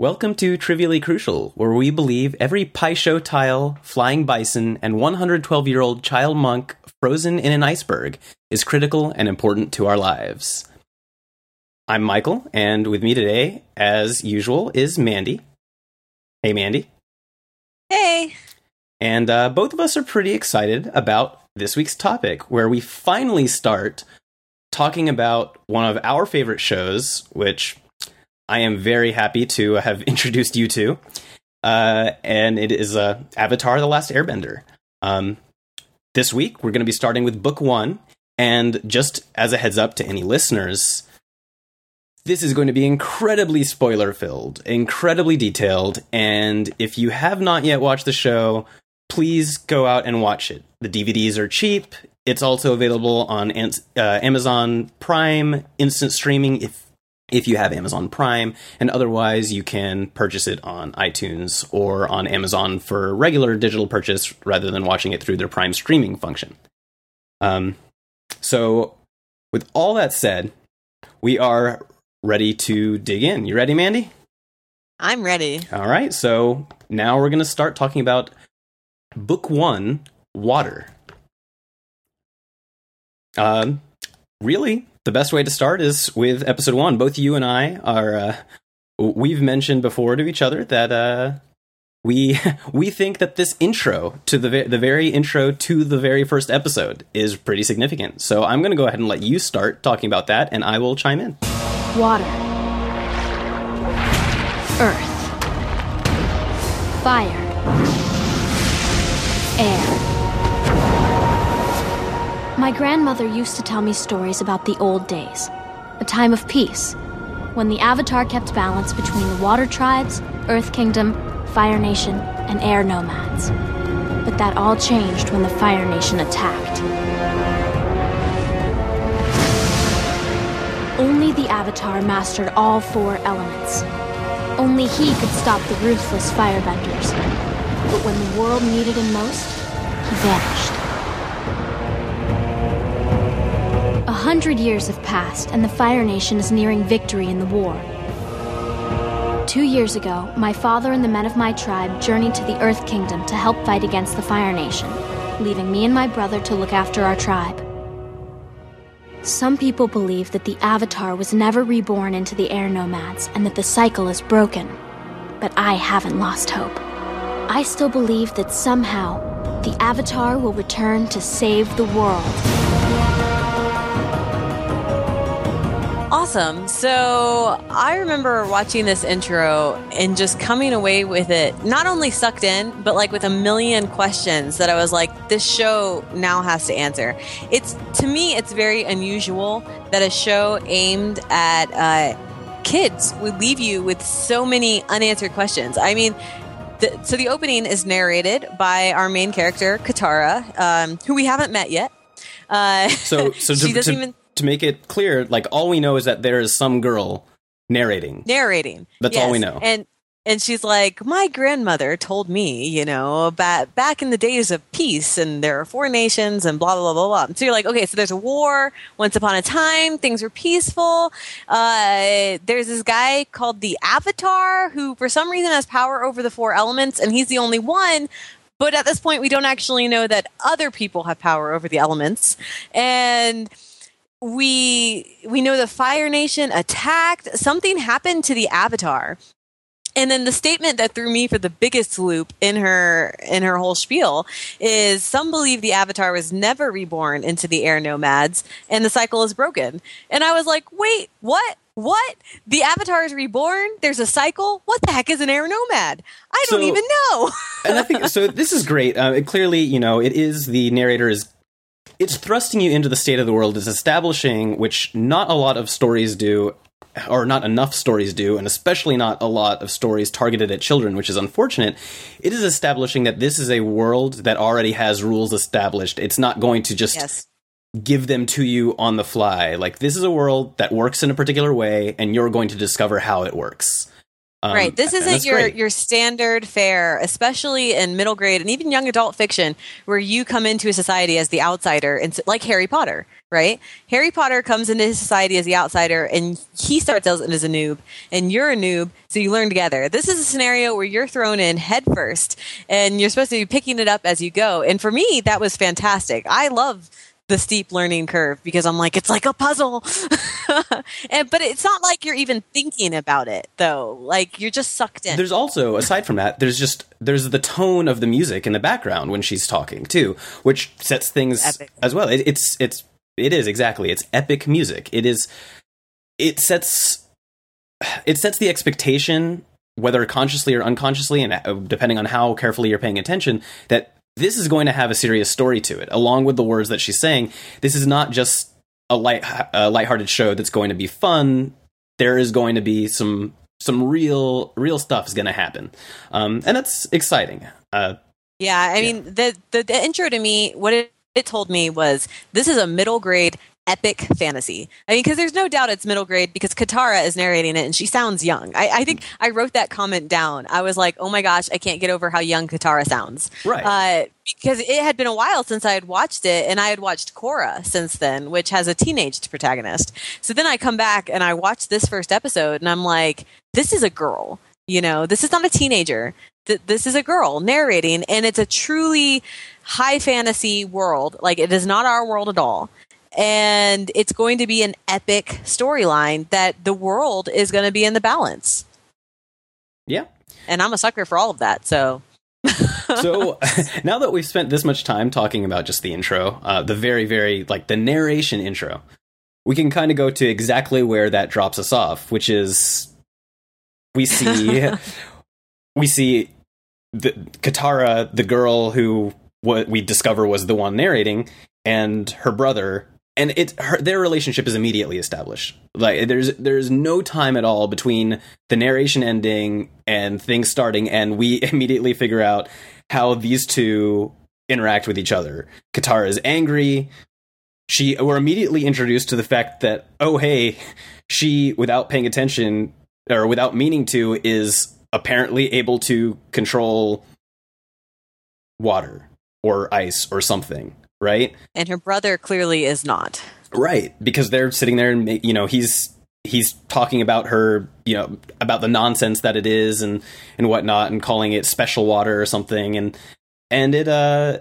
Welcome to Trivially Crucial, where we believe every Pai Sho tile, flying bison, and 112-year-old child monk frozen in an iceberg is critical and important to our lives. I'm Michael, and with me today, as usual, is Mandy. Hey, Mandy. Hey! And both of us are pretty excited about this week's topic, where we finally start talking about one of our favorite shows, which I am very happy to have introduced you to, and it is Avatar The Last Airbender. This week, we're going to be starting with Book 1, and just as a heads up to any listeners, this is going to be incredibly spoiler-filled, incredibly detailed, and if you have not yet watched the show, please go out and watch it. The DVDs are cheap. It's also available on Amazon Prime, instant streaming, if you have Amazon Prime, and otherwise you can purchase it on iTunes or on Amazon for regular digital purchase rather than watching it through their Prime streaming function. So with all that said, we are ready to dig in. You ready, Mandy? I'm ready. All right. So now we're going to start talking about Book 1, Water. Really? The best way to start is with episode 1. Both you and I are, we've mentioned before to each other that we think that this intro to the very intro to the very first episode is pretty significant. So I'm going to go ahead and let you start talking about that, and I will chime in. Water. Earth. Fire. Air. My grandmother used to tell me stories about the old days, a time of peace, when the Avatar kept balance between the Water Tribes, Earth Kingdom, Fire Nation, and Air Nomads. But that all changed when the Fire Nation attacked. Only the Avatar mastered all four elements. Only he could stop the ruthless firebenders. But when the world needed him most, he vanished. 100 years have passed, and the Fire Nation is nearing victory in the war. 2 years ago, my father and the men of my tribe journeyed to the Earth Kingdom to help fight against the Fire Nation, leaving me and my brother to look after our tribe. Some people believe that the Avatar was never reborn into the Air Nomads and that the cycle is broken. But I haven't lost hope. I still believe that somehow, the Avatar will return to save the world. Awesome. So I remember watching this intro and just coming away with it, not only sucked in, but like with a million questions that I was like, this show now has to answer. To me, it's very unusual that a show aimed at kids would leave you with so many unanswered questions. I mean, so the opening is narrated by our main character, Katara, who we haven't met yet. To make it clear, like, all we know is that there is some girl narrating. That's yes. All we know. And she's like, my grandmother told me, you know, about back in the days of peace, and there are four nations, and blah blah blah blah. So you're like, okay, so there's a war. Once upon a time, things were peaceful. There's this guy called the Avatar who, for some reason, has power over the four elements, and he's the only one. But at this point, we don't actually know that other people have power over the elements, and we know the Fire Nation attacked. Something happened to the Avatar. And then the statement that threw me for the biggest loop in her whole spiel is, some believe the Avatar was never reborn into the Air Nomads and the cycle is broken. And I was like, wait, what? The Avatar is reborn? There's a cycle? What the heck is an Air Nomad? I don't even know. And I think, so this is great. Clearly, you know, it is, the narrator is, it's thrusting you into the state of the world, is establishing, which not a lot of stories do, or not enough stories do, and especially not a lot of stories targeted at children, which is unfortunate. It is establishing that this is a world that already has rules established. It's not going to just give them to you on the fly. Like, this is a world that works in a particular way, and you're going to discover how it works. Right. This isn't your standard fare, especially in middle grade and even young adult fiction, where you come into a society as the outsider, and like Harry Potter, right? Harry Potter comes into his society as the outsider, and he starts out as a noob, and you're a noob, so you learn together. This is a scenario where you're thrown in head first, and you're supposed to be picking it up as you go. And for me, that was fantastic. I love the steep learning curve because I'm like, it's like a puzzle. But it's not like you're even thinking about it though. Like you're just sucked in. There's also, aside from that, there's the tone of the music in the background when she's talking too, which sets things epic as well. It is exactly. It's epic music. It sets the expectation, whether consciously or unconsciously, and depending on how carefully you're paying attention, that this is going to have a serious story to it, along with the words that she's saying. This is not just a lighthearted show that's going to be fun. There is going to be some real stuff is going to happen, and that's exciting. Mean, the intro to me, what it told me was this is a middle grade epic fantasy. I mean, because there's no doubt it's middle grade because Katara is narrating it and she sounds young. I think I wrote that comment down. I was like, oh my gosh, I can't get over how young Katara sounds. Right. Because it had been a while since I had watched it, and I had watched Korra since then, which has a teenaged protagonist. So then I come back and I watch this first episode and I'm like, this is a girl. You know, this is not a teenager. This is a girl narrating, and it's a truly high fantasy world. Like, it is not our world at all. And it's going to be an epic storyline that the world is going to be in the balance. Yeah. And I'm a sucker for all of that. So so now that we've spent this much time talking about just the intro, the very, very, like the narration intro, we can kind of go to exactly where that drops us off, which is we see the Katara, the girl who what we discover was the one narrating, and her brother. And their relationship is immediately established. Like there's no time at all between the narration ending and things starting, and we immediately figure out how these two interact with each other. Katara is angry. We're immediately introduced to the fact that, oh hey, she, without paying attention or without meaning to, is apparently able to control water or ice or something. Right. And her brother clearly is not. Right. Because they're sitting there and, you know, he's talking about her, you know, about the nonsense that it is and whatnot, and calling it special water or something. And the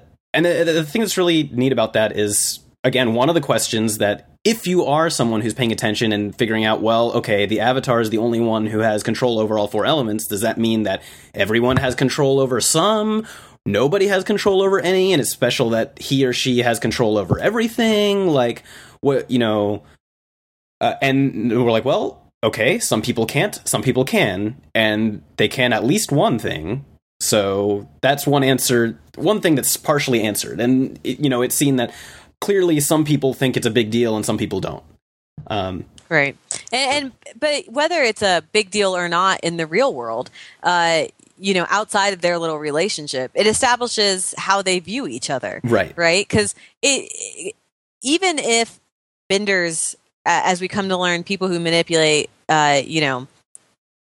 thing that's really neat about that is, again, one of the questions that if you are someone who's paying attention and figuring out, well, okay, the Avatar is the only one who has control over all four elements. Does that mean that everyone has control over some? Nobody has control over any, and it's special that he or she has control over everything. Like, what, you know, and we're like, well, okay, some people can't, some people can, and they can at least one thing. So that's one answer, one thing that's partially answered. And, you know, it's seen that clearly some people think it's a big deal and some people don't. Right. But whether it's a big deal or not in the real world, you know, outside of their little relationship, it establishes how they view each other. Right. Right. Because even if benders, as we come to learn, people who manipulate, you know,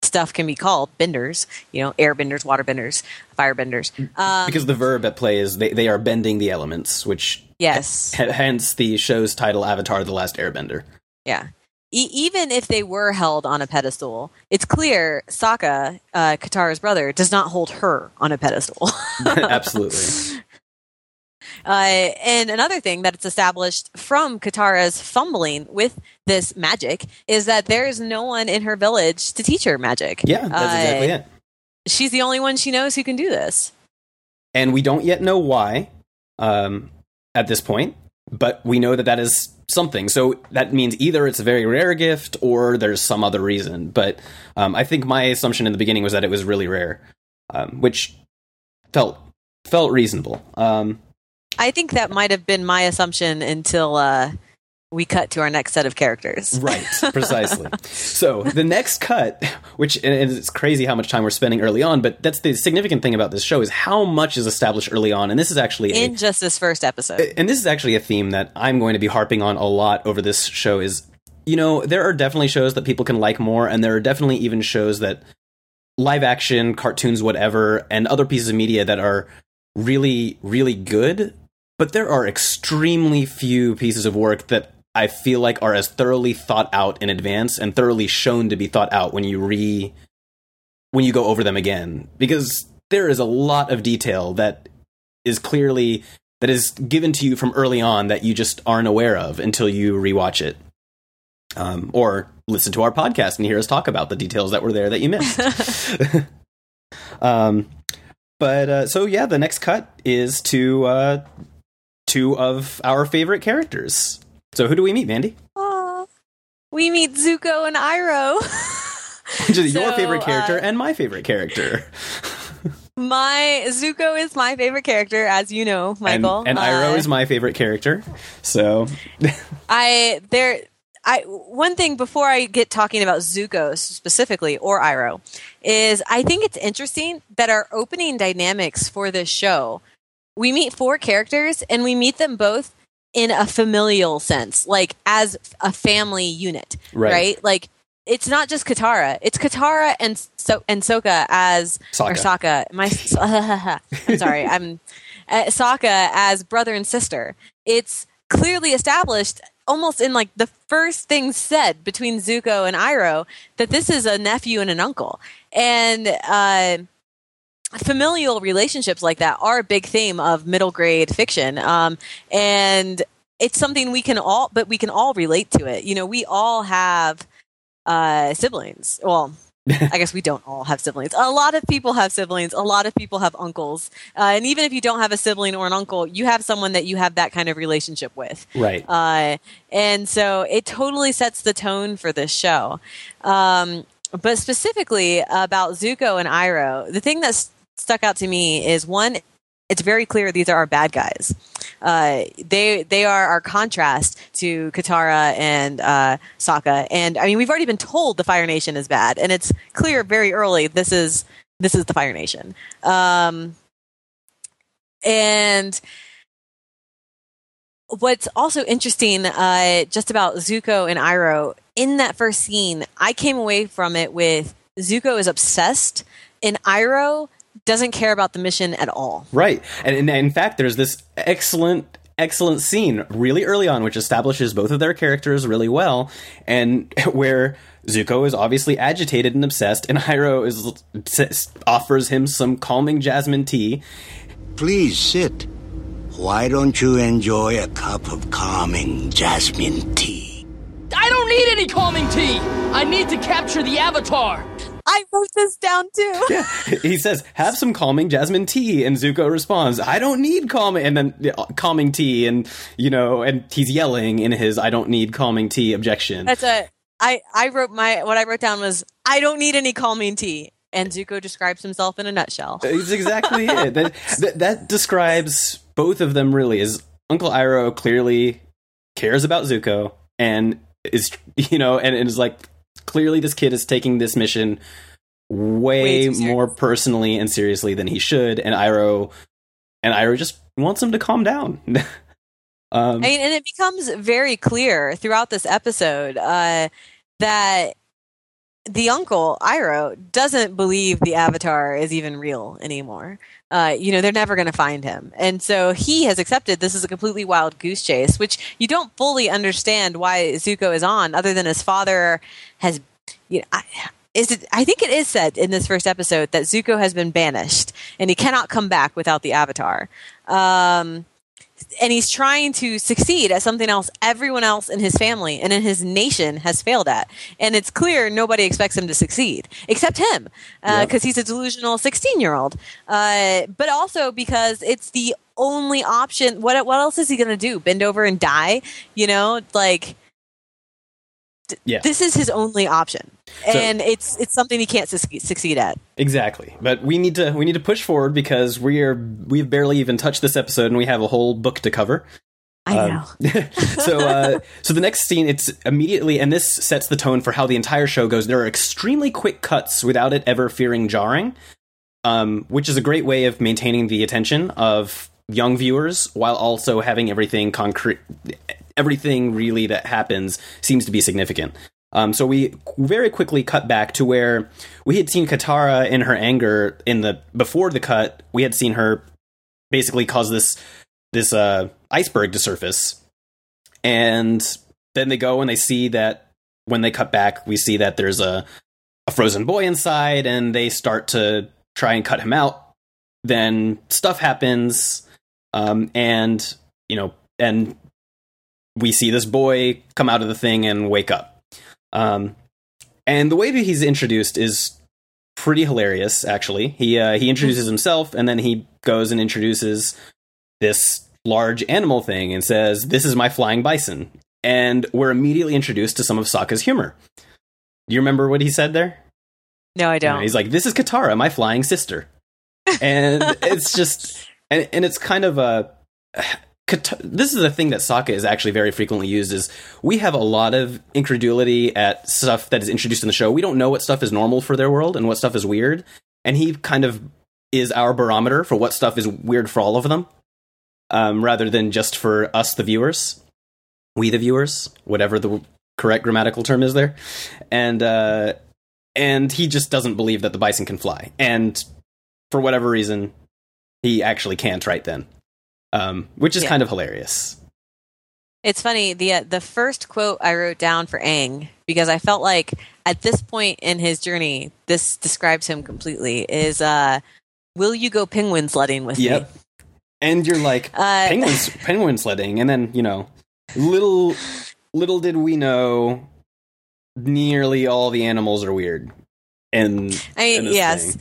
stuff can be called benders, you know, airbenders, waterbenders, firebenders. Because the verb at play is they are bending the elements, which. Yes. Hence the show's title, Avatar The Last Airbender. Yeah. Even if they were held on a pedestal, it's clear Sokka, Katara's brother, does not hold her on a pedestal. Absolutely. And another thing that it's established from Katara's fumbling with this magic is that there is no one in her village to teach her magic. Yeah, that's exactly it. She's the only one she knows who can do this. And we don't yet know why at this point, but we know that is something. So that means either it's a very rare gift or there's some other reason. But I think my assumption in the beginning was that it was really rare, which felt reasonable. I think that might have been my assumption until we cut to our next set of characters. Right, precisely. So the next cut, which, and it's crazy how much time we're spending early on, but that's the significant thing about this show, is how much is established early on. And this is actually in just this first episode. And this is actually a theme that I'm going to be harping on a lot over this show, is, you know, there are definitely shows that people can like more, and there are definitely even shows that live action, cartoons, whatever, and other pieces of media that are really, really good. But there are extremely few pieces of work that I feel like are as thoroughly thought out in advance and thoroughly shown to be thought out when you go over them again, because there is a lot of detail that is clearly, that is given to you from early on that you just aren't aware of until you rewatch it. Or listen to our podcast and hear us talk about the details that were there that you missed. So the next cut is to two of our favorite characters. So who do we meet, Mandy? Aww. We meet Zuko and Iroh. Which is your favorite character and my favorite character. Zuko is my favorite character, as you know, Michael. And Iroh is my favorite character. So one thing before I get talking about Zuko specifically or Iroh is I think it's interesting that our opening dynamics for this show, we meet four characters and we meet them both in a familial sense, like as a family unit, right? Like it's not just Katara; it's Katara and Sokka as Sokka. Or Sokka. I'm sorry, I'm Sokka as brother and sister. It's clearly established, almost in like the first thing said between Zuko and Iroh, that this is a nephew and an uncle, and familial relationships like that are a big theme of middle grade fiction. And it's something we can all relate to it. You know, we all have siblings. Well, I guess we don't all have siblings. A lot of people have siblings. A lot of people have uncles. And even if you don't have a sibling or an uncle, you have someone that you have that kind of relationship with. Right. And so it totally sets the tone for this show. But specifically about Zuko and Iroh, the thing that stuck out to me is, one, it's very clear these are our bad guys. They are our contrast to Katara and Sokka. And I mean, we've already been told the Fire Nation is bad, and it's clear very early this is the Fire Nation. And what's also interesting just about Zuko and Iroh, in that first scene, I came away from it with Zuko is obsessed and Iroh doesn't care about the mission at all. Right. And in fact, there's this excellent, excellent scene really early on, which establishes both of their characters really well, and where Zuko is obviously agitated and obsessed, and Iroh offers him some calming jasmine tea. Please sit. Why don't you enjoy a cup of calming jasmine tea? I don't need any calming tea! I need to capture the Avatar! I wrote this down too. Yeah. He says, have some calming jasmine tea. And Zuko responds, I don't need calming. And then calming tea. And, you know, and he's yelling in his I don't need calming tea objection. That's what I wrote down was, I don't need any calming tea. And Zuko describes himself in a nutshell. It's exactly it. That describes both of them really, is Uncle Iroh clearly cares about Zuko and is, you know, and is like, clearly this kid is taking this mission way more personally and seriously than he should, and Iroh just wants him to calm down. And it becomes very clear throughout this episode that the uncle, Iroh, doesn't believe the Avatar is even real anymore. You know, they're never going to find him. And so he has accepted this is a completely wild goose chase, which you don't fully understand why Zuko is on, other than his father has, you know, I think it is said in this first episode that Zuko has been banished and he cannot come back without the Avatar. And he's trying to succeed at something else everyone else in his family and in his nation has failed at. And it's clear nobody expects him to succeed except him, because he's a delusional 16-year-old. But also because it's the only option. What else is he going to do? Bend over and die? You know, like this is his only option. And so, it's something he can't succeed at. Exactly. But we need to push forward, because we've barely even touched this episode and we have a whole book to cover. I know. So the next scene, it's immediately, and this sets the tone for how the entire show goes. There are extremely quick cuts without it ever feeling jarring, which is a great way of maintaining the attention of young viewers while also having everything concrete. Everything really that happens seems to be significant. So we very quickly cut back to where we had seen Katara in her anger before the cut. We had seen her basically cause this iceberg to surface. And then they go and they see that when they cut back, we see that there's a frozen boy inside, and they start to try and cut him out. Then stuff happens. And we see this boy come out of the thing and wake up. And the way that he's introduced is pretty hilarious, actually. He introduces himself, and then he goes and introduces this large animal thing and says, "This is my flying bison." And we're immediately introduced to some of Sokka's humor. Do you remember what he said there? No, I don't. He's like, "This is Katara, my flying sister." And it's just... And it's kind of a... This is a thing that Sokka is actually very frequently used, is we have a lot of incredulity at stuff that is introduced in the show. We don't know what stuff is normal for their world and what stuff is weird. And he kind of is our barometer for what stuff is weird for all of them, rather than just for us, the viewers. We, the viewers, whatever the correct grammatical term is there. And he just doesn't believe that the bison can fly. And for whatever reason, he actually can't right then. Which is kind of hilarious. It's funny. The first quote I wrote down for Aang, because I felt like at this point in his journey, this describes him completely, is, "Will you go penguin sledding with me?" And you're like, penguin sledding. And then, little did we know, nearly all the animals are weird. Yes.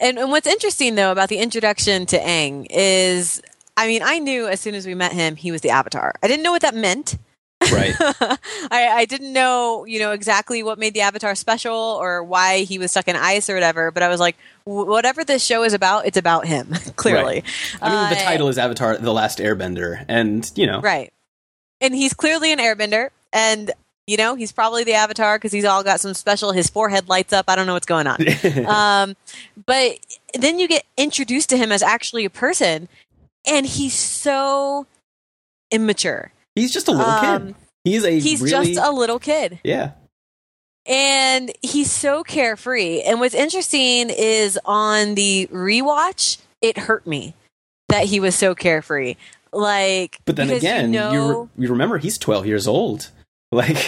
And what's interesting, though, about the introduction to Aang is... I knew as soon as we met him, he was the Avatar. I didn't know what that meant. Right. I didn't know, exactly what made the Avatar special or why he was stuck in ice or whatever. But I was like, whatever this show is about, it's about him, clearly. Right. The title is Avatar The Last Airbender. And, Right. And he's clearly an airbender. And, he's probably the Avatar because he's all got some special. His forehead lights up. I don't know what's going on. But then you get introduced to him as actually a person. And he's so immature. He's just a little kid. He's just a little kid. Yeah. And he's so carefree. And what's interesting is on the rewatch, it hurt me that he was so carefree. But then again, you remember he's 12 years old. Right.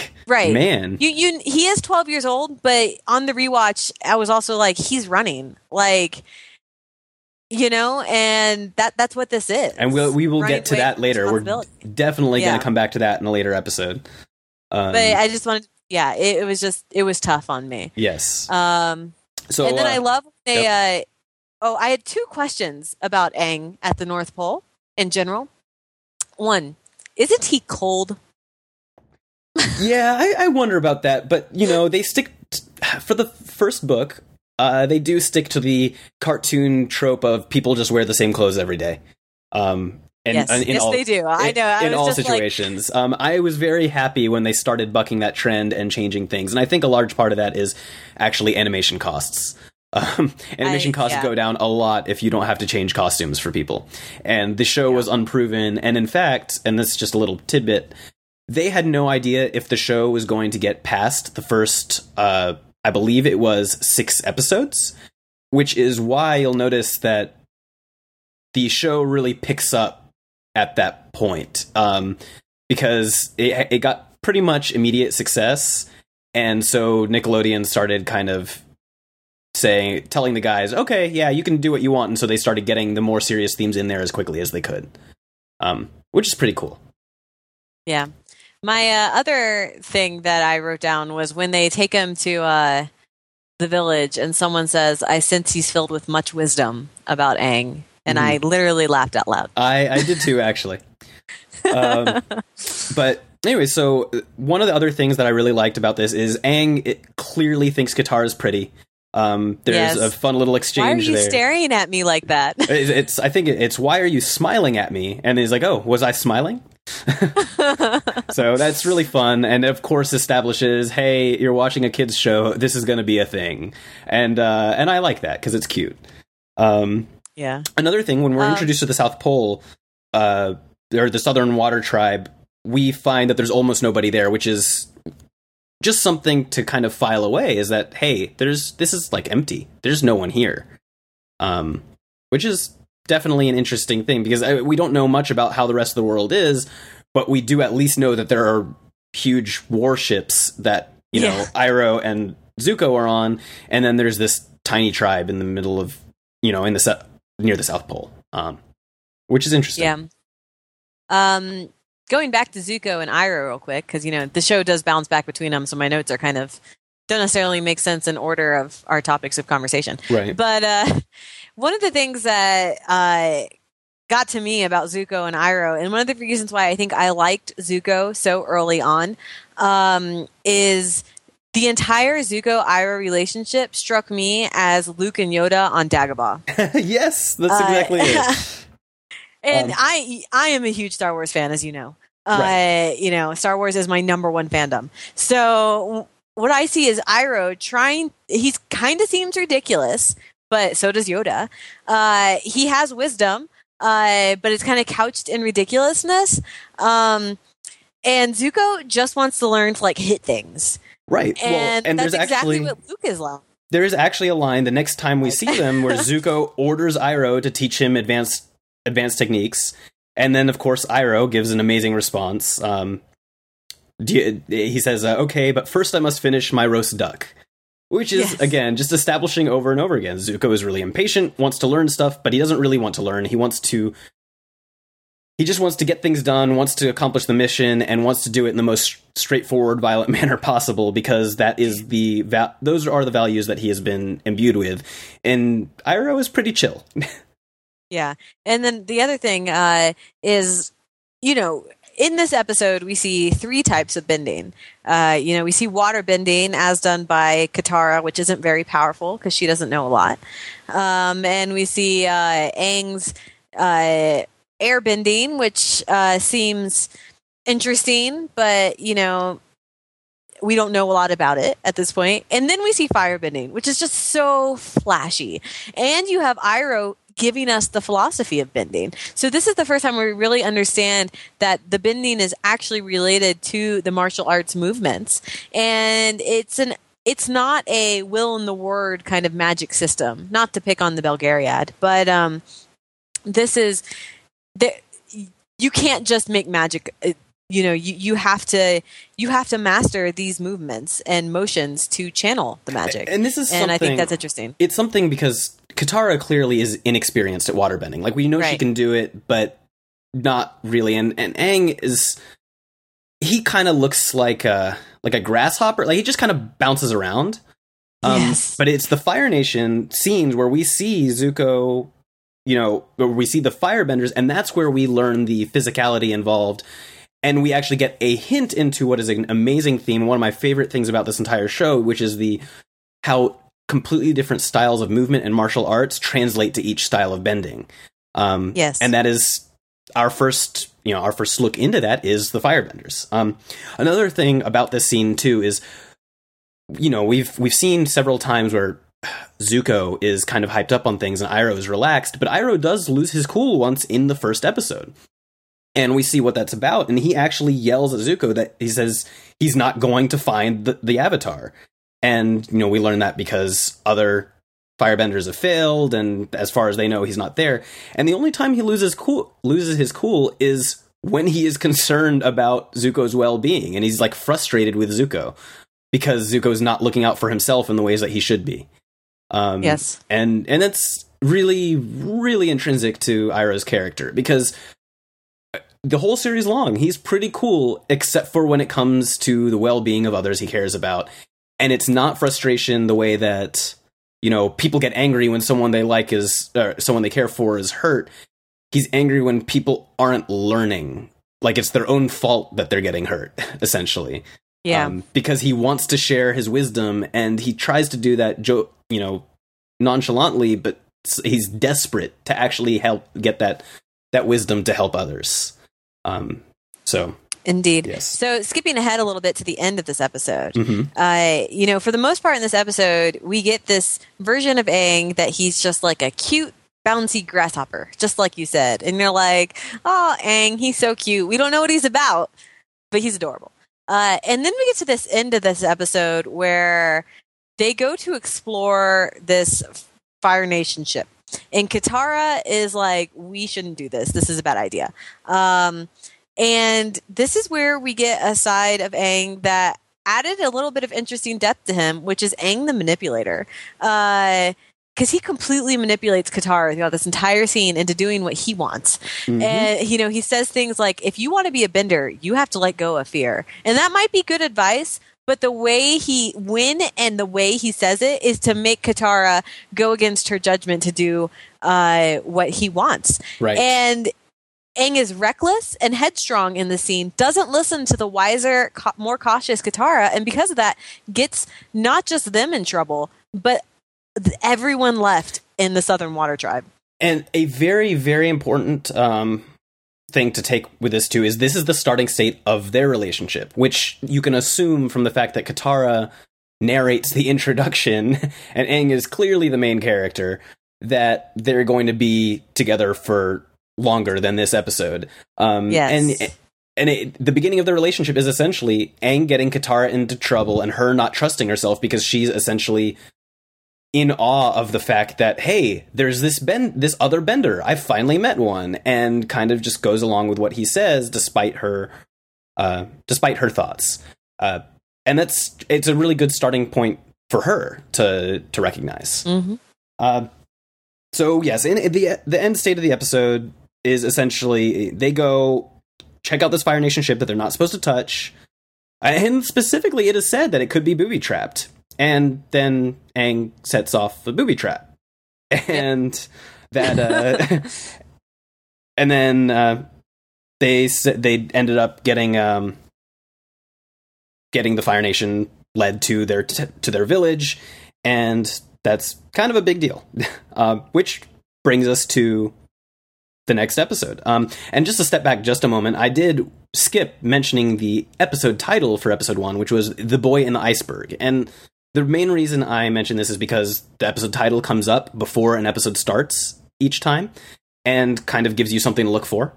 Man. He is 12 years old, but on the rewatch, I was also like, he's running. And that's what this is. And we will get to that later. We're definitely going to come back to that in a later episode. But I just wanted, it was tough on me. Yes. So and then I love they. Yep. I had two questions about Aang at the North Pole in general. One, isn't he cold? Yeah, I wonder about that. But they stick for the first book. They do stick to the cartoon trope of people just wear the same clothes every day. They do. I know. I in was all just situations. Like... I was very happy when they started bucking that trend and changing things. And I think a large part of that is actually animation costs. Costs go down a lot if you don't have to change costumes for people. And the show was unproven. And in fact, and this is just a little tidbit, they had no idea if the show was going to get past the first... I believe it was 6 episodes, which is why you'll notice that the show really picks up at that point, because it got pretty much immediate success. And so Nickelodeon started kind of telling the guys, okay, yeah, you can do what you want. And so they started getting the more serious themes in there as quickly as they could, which is pretty cool. Yeah. My other thing that I wrote down was when they take him to the village and someone says, "I sense he's filled with much wisdom," about Aang. And I literally laughed out loud. I did too, actually. But anyway, so one of the other things that I really liked about this is Aang clearly thinks Katara's pretty. There's a fun little exchange there. Why are you staring at me like that? I think it's "Why are you smiling at me?" And he's like, "Oh, was I smiling?" So that's really fun, and of course establishes, hey, you're watching a kids show, this is going to be a thing. And and I like that because it's cute. Another thing, when we're introduced to the South Pole, or the Southern Water Tribe, we find that there's almost nobody there, which is just something to kind of file away, is that, hey, this is like empty. There's no one here. Which is definitely an interesting thing, because we don't know much about how the rest of the world is, but we do at least know that there are huge warships that, you know, Iroh and Zuko are on. And then there's this tiny tribe in the middle of, you know, near the South Pole, which is interesting. Yeah. Going back to Zuko and Iroh real quick, because, you know, the show does bounce back between them, so my notes are kind of don't necessarily make sense in order of our topics of conversation. Right. But one of the things that got to me about Zuko and Iroh, and one of the reasons why I think I liked Zuko so early on, is the entire Zuko-Iroh relationship struck me as Luke and Yoda on Dagobah. Yes, that's exactly it. And I am a huge Star Wars fan, as you know. Right. You know, Star Wars is my number one fandom. So what I see is Iroh trying. He's kind of seems ridiculous, but so does Yoda. He has wisdom, but it's kind of couched in ridiculousness. And Zuko just wants to learn to like hit things. Right. And, well, and that's exactly what Luke is like. There is actually a line the next time we see them where Zuko orders Iroh to teach him advanced techniques, and then of course Iroh gives an amazing response. He says, "Okay, but first I must finish my roast duck," which is again just establishing over and over again. Zuko is really impatient, wants to learn stuff, but he doesn't really want to learn. He just wants to get things done, wants to accomplish the mission, and wants to do it in the most straightforward, violent manner possible, because that is those are the values that he has been imbued with. And Iroh is pretty chill. Yeah. And then the other thing is, you know, in this episode, we see three types of bending. You know, we see water bending as done by Katara, which isn't very powerful because she doesn't know a lot. And we see Aang's... airbending, which seems interesting, but, you know, we don't know a lot about it at this point. And then we see firebending, which is just so flashy. And you have Iroh giving us the philosophy of bending. So this is the first time we really understand that the bending is actually related to the martial arts movements. And it's not a will and the word kind of magic system, not to pick on the Belgariad, but this is... you can't just make magic. You know, you have to master these movements and motions to channel the magic. And this is something, and I think that's interesting. It's something because Katara clearly is inexperienced at waterbending. Like, we know she can do it, but not really. And Aang he kind of looks like a grasshopper. Like, he just kind of bounces around. But it's the Fire Nation scenes where we see Zuko. You know, we see the firebenders, and that's where we learn the physicality involved. And we actually get a hint into what is an amazing theme. One of my favorite things about this entire show, which is how completely different styles of movement and martial arts translate to each style of bending. And that is our first look into that is the firebenders. Another thing about this scene too is, you know, we've seen several times where Zuko is kind of hyped up on things and Iroh is relaxed, but Iroh does lose his cool once in the first episode. And we see what that's about, and he actually yells at Zuko that he says he's not going to find the Avatar. And, you know, we learn that because other firebenders have failed, and as far as they know, he's not there. And the only time he loses his cool is when he is concerned about Zuko's well-being, and he's, like, frustrated with Zuko because Zuko is not looking out for himself in the ways that he should be. And it's really, really intrinsic to Iroh's character, because the whole series long, he's pretty cool, except for when it comes to the well-being of others he cares about. And it's not frustration the way that, you know, people get angry when someone they like is, or someone they care for is hurt. He's angry when people aren't learning. Like, it's their own fault that they're getting hurt, essentially. Yeah. Because he wants to share his wisdom, and he tries to do that you know, nonchalantly, but he's desperate to actually help get that wisdom to help others. Indeed. Yes. So skipping ahead a little bit to the end of this episode, you know, for the most part in this episode, we get this version of Aang that he's just like a cute, bouncy grasshopper, just like you said. And you're like, oh, Aang, he's so cute. We don't know what he's about, but he's adorable. And then we get to this end of this episode where they go to explore this Fire Nation ship. And Katara is like, we shouldn't do this. This is a bad idea. And this is where we get a side of Aang that added a little bit of interesting depth to him, which is Aang the Manipulator. Because he completely manipulates Katara throughout this entire scene into doing what he wants. Mm-hmm. And, you know, he says things like, if you want to be a bender, you have to let go of fear. And that might be good advice, but the way he the way he says it is to make Katara go against her judgment to do what he wants. Right. And Aang is reckless and headstrong in the scene, doesn't listen to the wiser, more cautious Katara, and because of that, gets not just them in trouble, but everyone left in the Southern Water Tribe. And a very, very important thing to take with this, too, is this is the starting state of their relationship, which you can assume from the fact that Katara narrates the introduction, and Aang is clearly the main character, that they're going to be together for longer than this episode. Yes. And the beginning of the relationship is essentially Aang getting Katara into trouble and her not trusting herself because she's essentially in awe of the fact that, hey, there's this other bender. I finally met one, and kind of just goes along with what he says, despite her thoughts. And it's a really good starting point for her to recognize. Mm-hmm. So yes, in the end state of the episode is essentially they go check out this Fire Nation ship that they're not supposed to touch, and specifically it is said that it could be booby trapped. And then Aang sets off the booby trap, and and then they ended up getting the Fire Nation led to their village, and that's kind of a big deal. Which brings us to the next episode. And just to step back just a moment, I did skip mentioning the episode title for episode 1, which was "The Boy in the Iceberg," and the main reason I mention this is because the episode title comes up before an episode starts each time and kind of gives you something to look for.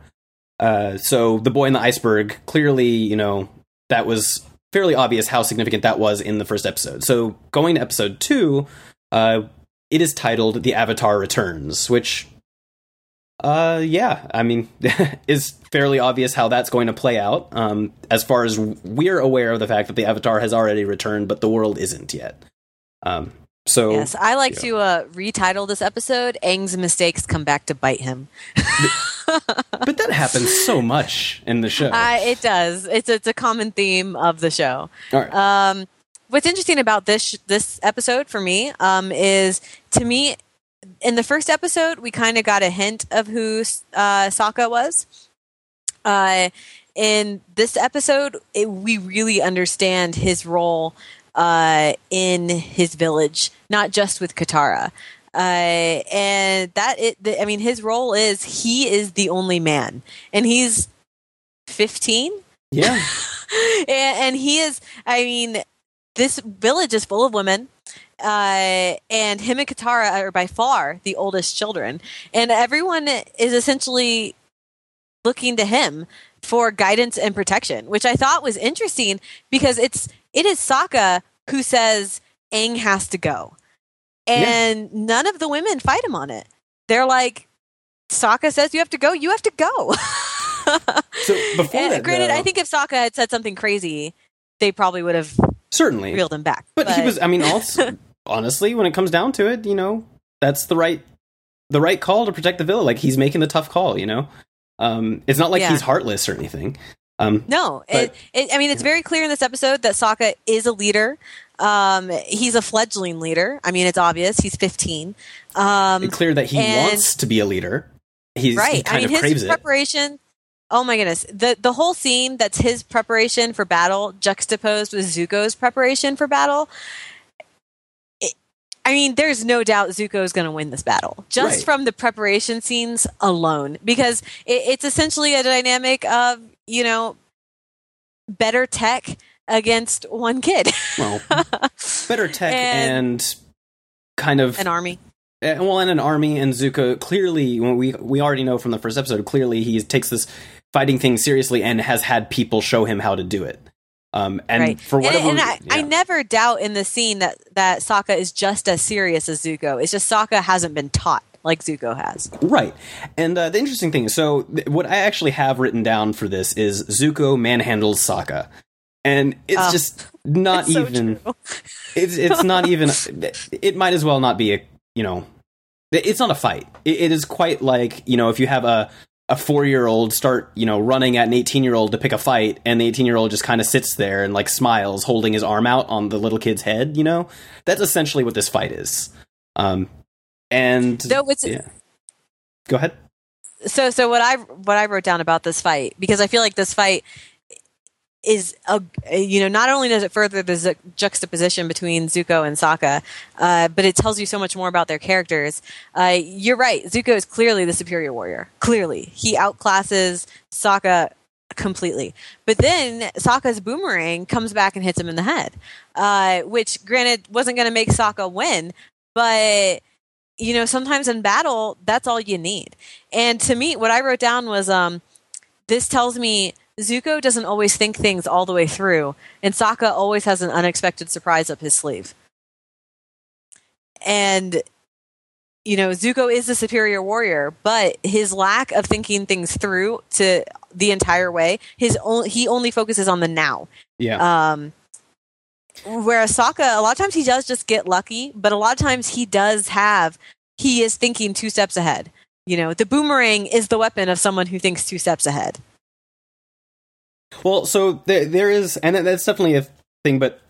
So The Boy in the Iceberg, clearly, you know, that was fairly obvious how significant that was in the first episode. So going to episode 2, it is titled The Avatar Returns, which, is fairly obvious how that's going to play out. As far as we're aware of the fact that the Avatar has already returned, but the world isn't yet. Yes, I like to retitle this episode, Aang's Mistakes Come Back to Bite Him. But that happens so much in the show. It does. It's a common theme of the show. All right. What's interesting about this episode for me is, to me, in the first episode, we kind of got a hint of who Sokka was. In this episode, we really understand his role in his village, not just with Katara. His role is he is the only man, and he's 15. Yeah, and he is. I mean, this village is full of women. And him and Katara are by far the oldest children, and everyone is essentially looking to him for guidance and protection, which I thought was interesting because it is Sokka who says Aang has to go, and none of the women fight him on it. They're like, Sokka says you have to go. You have to go. So before that, granted, I think if Sokka had said something crazy, they probably would have certainly reeled him back. But he was. I mean, also. Honestly, when it comes down to it, you know, that's the right call to protect the villa. Like, he's making the tough call, you know? It's not like he's heartless or anything. It's very clear in this episode that Sokka is a leader. He's a fledgling leader. I mean, it's obvious. He's 15. It's clear that he wants to be a leader. He kind of craves it. Oh my goodness. The whole scene that's his preparation for battle juxtaposed with Zuko's preparation for battle. I mean, there's no doubt Zuko is going to win this battle just from the preparation scenes alone, because it's essentially a dynamic of, you know, better tech against one kid. Well, better tech and kind of an army. And an army, and Zuko clearly, we already know from the first episode, clearly he takes this fighting thing seriously and has had people show him how to do it. I never doubt in the scene that Sokka is just as serious as Zuko. It's just Sokka hasn't been taught like Zuko has. Right. And the interesting thing is, so what I actually have written down for this is Zuko manhandles Sokka. And it's just not it's even, so it's not even, it might as well not be a, you know, it's not a fight. It is quite like, you know, if you have a 4-year-old start, you know, running at an 18-year-old to pick a fight, and the 18-year-old just kind of sits there and like smiles, holding his arm out on the little kid's head, you know, that's essentially what this fight is. Go ahead. So what I wrote down about this fight, because I feel like this fight is not only does it further the juxtaposition between Zuko and Sokka, but it tells you so much more about their characters. You're right. Zuko is clearly the superior warrior. Clearly, he outclasses Sokka completely. But then Sokka's boomerang comes back and hits him in the head, which, granted, wasn't going to make Sokka win, but you know, sometimes in battle, that's all you need. And to me, what I wrote down was, this tells me Zuko doesn't always think things all the way through, and Sokka always has an unexpected surprise up his sleeve. And, you know, Zuko is the superior warrior, but his lack of thinking things through to the entire way, he only focuses on the now. Yeah. Whereas Sokka, a lot of times he does just get lucky, but a lot of times he is thinking 2 steps ahead. You know, the boomerang is the weapon of someone who thinks 2 steps ahead. Well, so there is, and that's definitely a thing, but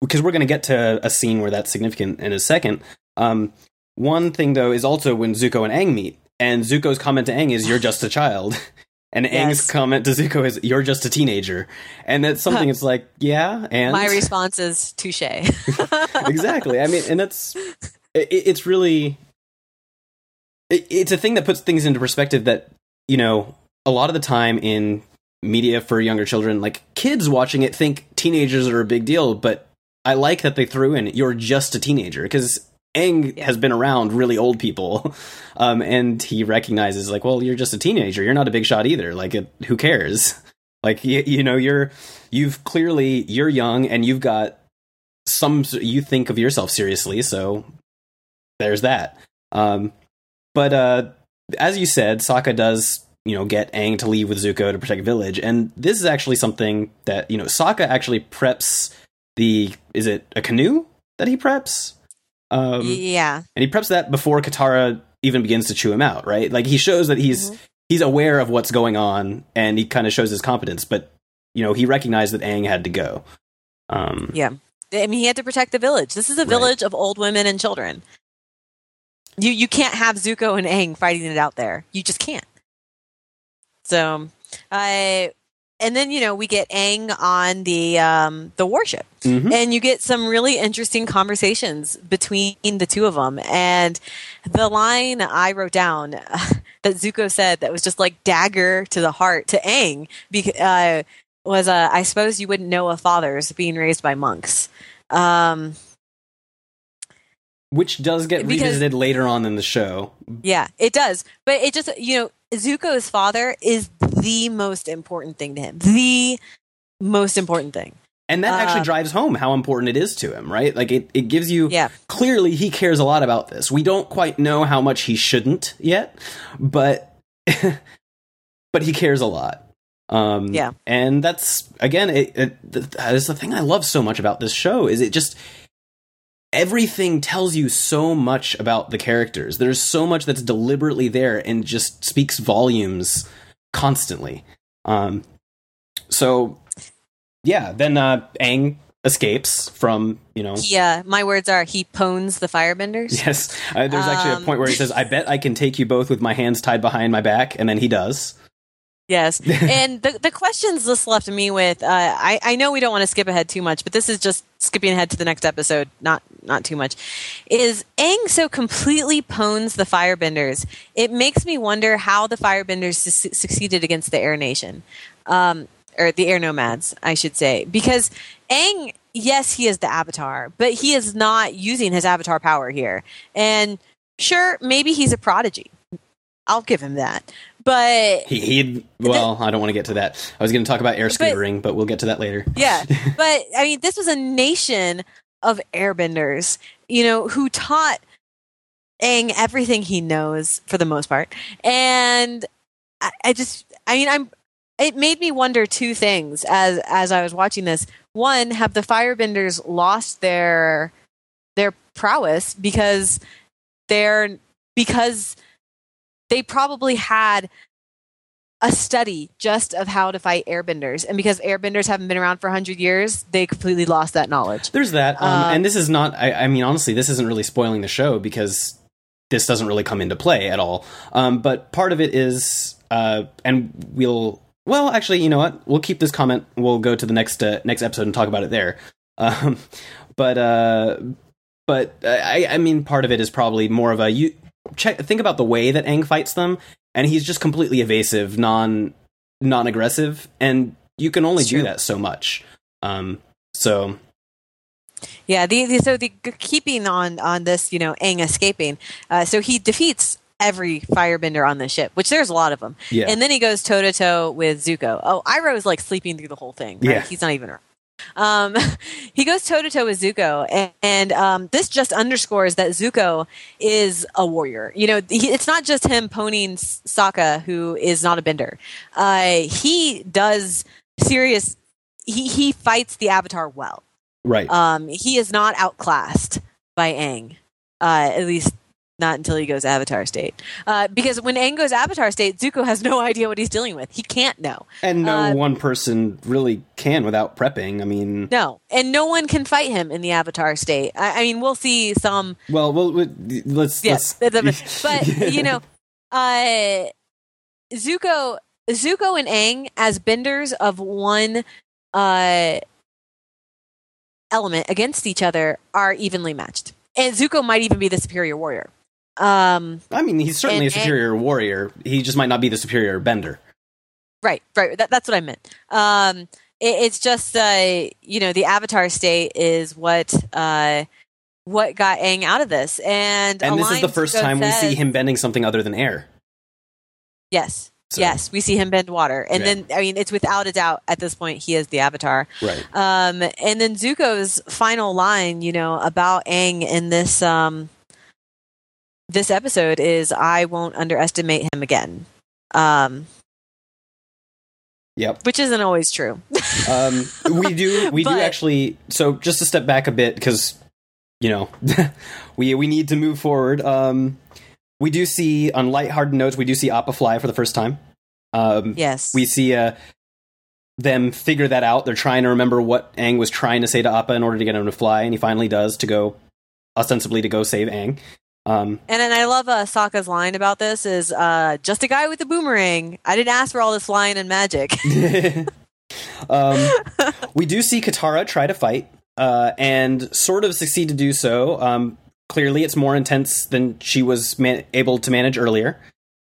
because we're going to get to a scene where that's significant in a second. One thing, though, is also when Zuko and Aang meet, and Zuko's comment to Aang is, "You're just a child." And Aang's comment to Zuko is, "You're just a teenager." And that's something it's like, yeah, and... My response is, touche. Exactly. I mean, and that's... It's really... It's a thing that puts things into perspective that, you know, a lot of the time in media for younger children, like, kids watching it think teenagers are a big deal, but I like that they threw in, "You're just a teenager," because Aang has been around really old people, and he recognizes, like, well, you're just a teenager. You're not a big shot either. Like, who cares? Like, you know, you're young, and you've got you think of yourself seriously. So there's that. But as you said, Sokka does, you know, get Aang to leave with Zuko to protect village. And this is actually something that, you know, Sokka actually preps is it a canoe that he preps? And he preps that before Katara even begins to chew him out, right? Like, he shows that he's aware of what's going on, and he kind of shows his competence, but, you know, he recognized that Aang had to go. I mean, he had to protect the village. This is a village of old women and children. You can't have Zuko and Aang fighting it out there. You just can't. So, and then, you know, we get Aang on the warship, and you get some really interesting conversations between the two of them. And the line I wrote down that Zuko said that was just like dagger to the heart to Aang was, "I suppose you wouldn't know a father's being raised by monks." Which does get revisited later on in the show. Yeah, it does. But it just, you know, Zuko's father is the most important thing to him. The most important thing. And that actually drives home how important it is to him, right? Like, it gives you... Yeah. Clearly, he cares a lot about this. We don't quite know how much he shouldn't yet, but but he cares a lot. And that's, again, that is the thing I love so much about this show, is it just... Everything tells you so much about the characters. There's so much that's deliberately there and just speaks volumes constantly. Then Aang escapes from, you know... Yeah, my words are, he pones the firebenders. Yes, there's actually a point where he says, "I bet I can take you both with my hands tied behind my back," and then he does. Yes, and the questions this left me with, I know we don't want to skip ahead too much, but this is just skipping ahead to the next episode, not too much, is Aang so completely pones the Firebenders. It makes me wonder how the Firebenders succeeded against the Air Nation, or the Air Nomads, I should say. Because Aang, yes, he is the Avatar, but he is not using his Avatar power here. And sure, maybe he's a prodigy. I'll give him that. But I don't want to get to that. I was going to talk about air scootering, but we'll get to that later. Yeah. But I mean, this was a nation of airbenders, you know, who taught Aang everything he knows for the most part. And it made me wonder two things as I was watching this. One, have the firebenders lost their prowess because they probably had a study just of how to fight airbenders, and because airbenders haven't been around for 100 years, they completely lost that knowledge. There's that, and this is not. I mean, honestly, this isn't really spoiling the show because this doesn't really come into play at all. But part of it is, well, actually, you know what? We'll keep this comment. We'll go to the next episode and talk about it there. I mean, part of it is probably more of a think about the way that Aang fights them, and he's just completely evasive, non-aggressive, and you can only do that so much. Yeah. So keeping on this, you know, Aang escaping. So he defeats every firebender on the ship, which there's a lot of them. Yeah. And then he goes toe-to-toe with Zuko. Oh, Iroh is like sleeping through the whole thing. Right? Yeah. He's not even around. He goes toe-to-toe with Zuko, and this just underscores that Zuko is a warrior. You know, it's not just him ponying Sokka, who is not a bender. He does serious... He fights the Avatar well. Right. He is not outclassed by Aang, at least... Not until he goes Avatar State. Because when Aang goes Avatar State, Zuko has no idea what he's dealing with. He can't know. And no one person really can without prepping. I mean... No. And no one can fight him in the Avatar State. I mean, we'll see some... Well, let's... Yes. Let's... But, you know, Zuko and Aang, as benders of one element against each other, are evenly matched. And Zuko might even be the superior warrior. I mean, he's certainly a superior warrior. He just might not be the superior bender. Right. That's what I meant. It's just, you know, the Avatar State is what got Aang out of this. And this is the first time we see him bending something other than air. Yes. So. Yes, we see him bend water. And then, I mean, it's without a doubt at this point, he is the Avatar. Right. And then Zuko's final line, you know, about Aang in this... this episode is, I won't underestimate him again. Yep. Which isn't always true. We do actually. So just to step back a bit, because, you know, we need to move forward. We do see, on lighthearted notes, we do see Appa fly for the first time. Yes. We see them figure that out. They're trying to remember what Aang was trying to say to Appa in order to get him to fly. And he finally does, ostensibly to go save Aang. And then I love Sokka's line about this is, just a guy with a boomerang. I didn't ask for all this flying and magic. We do see Katara try to fight and sort of succeed to do so. Clearly, it's more intense than she was able to manage earlier.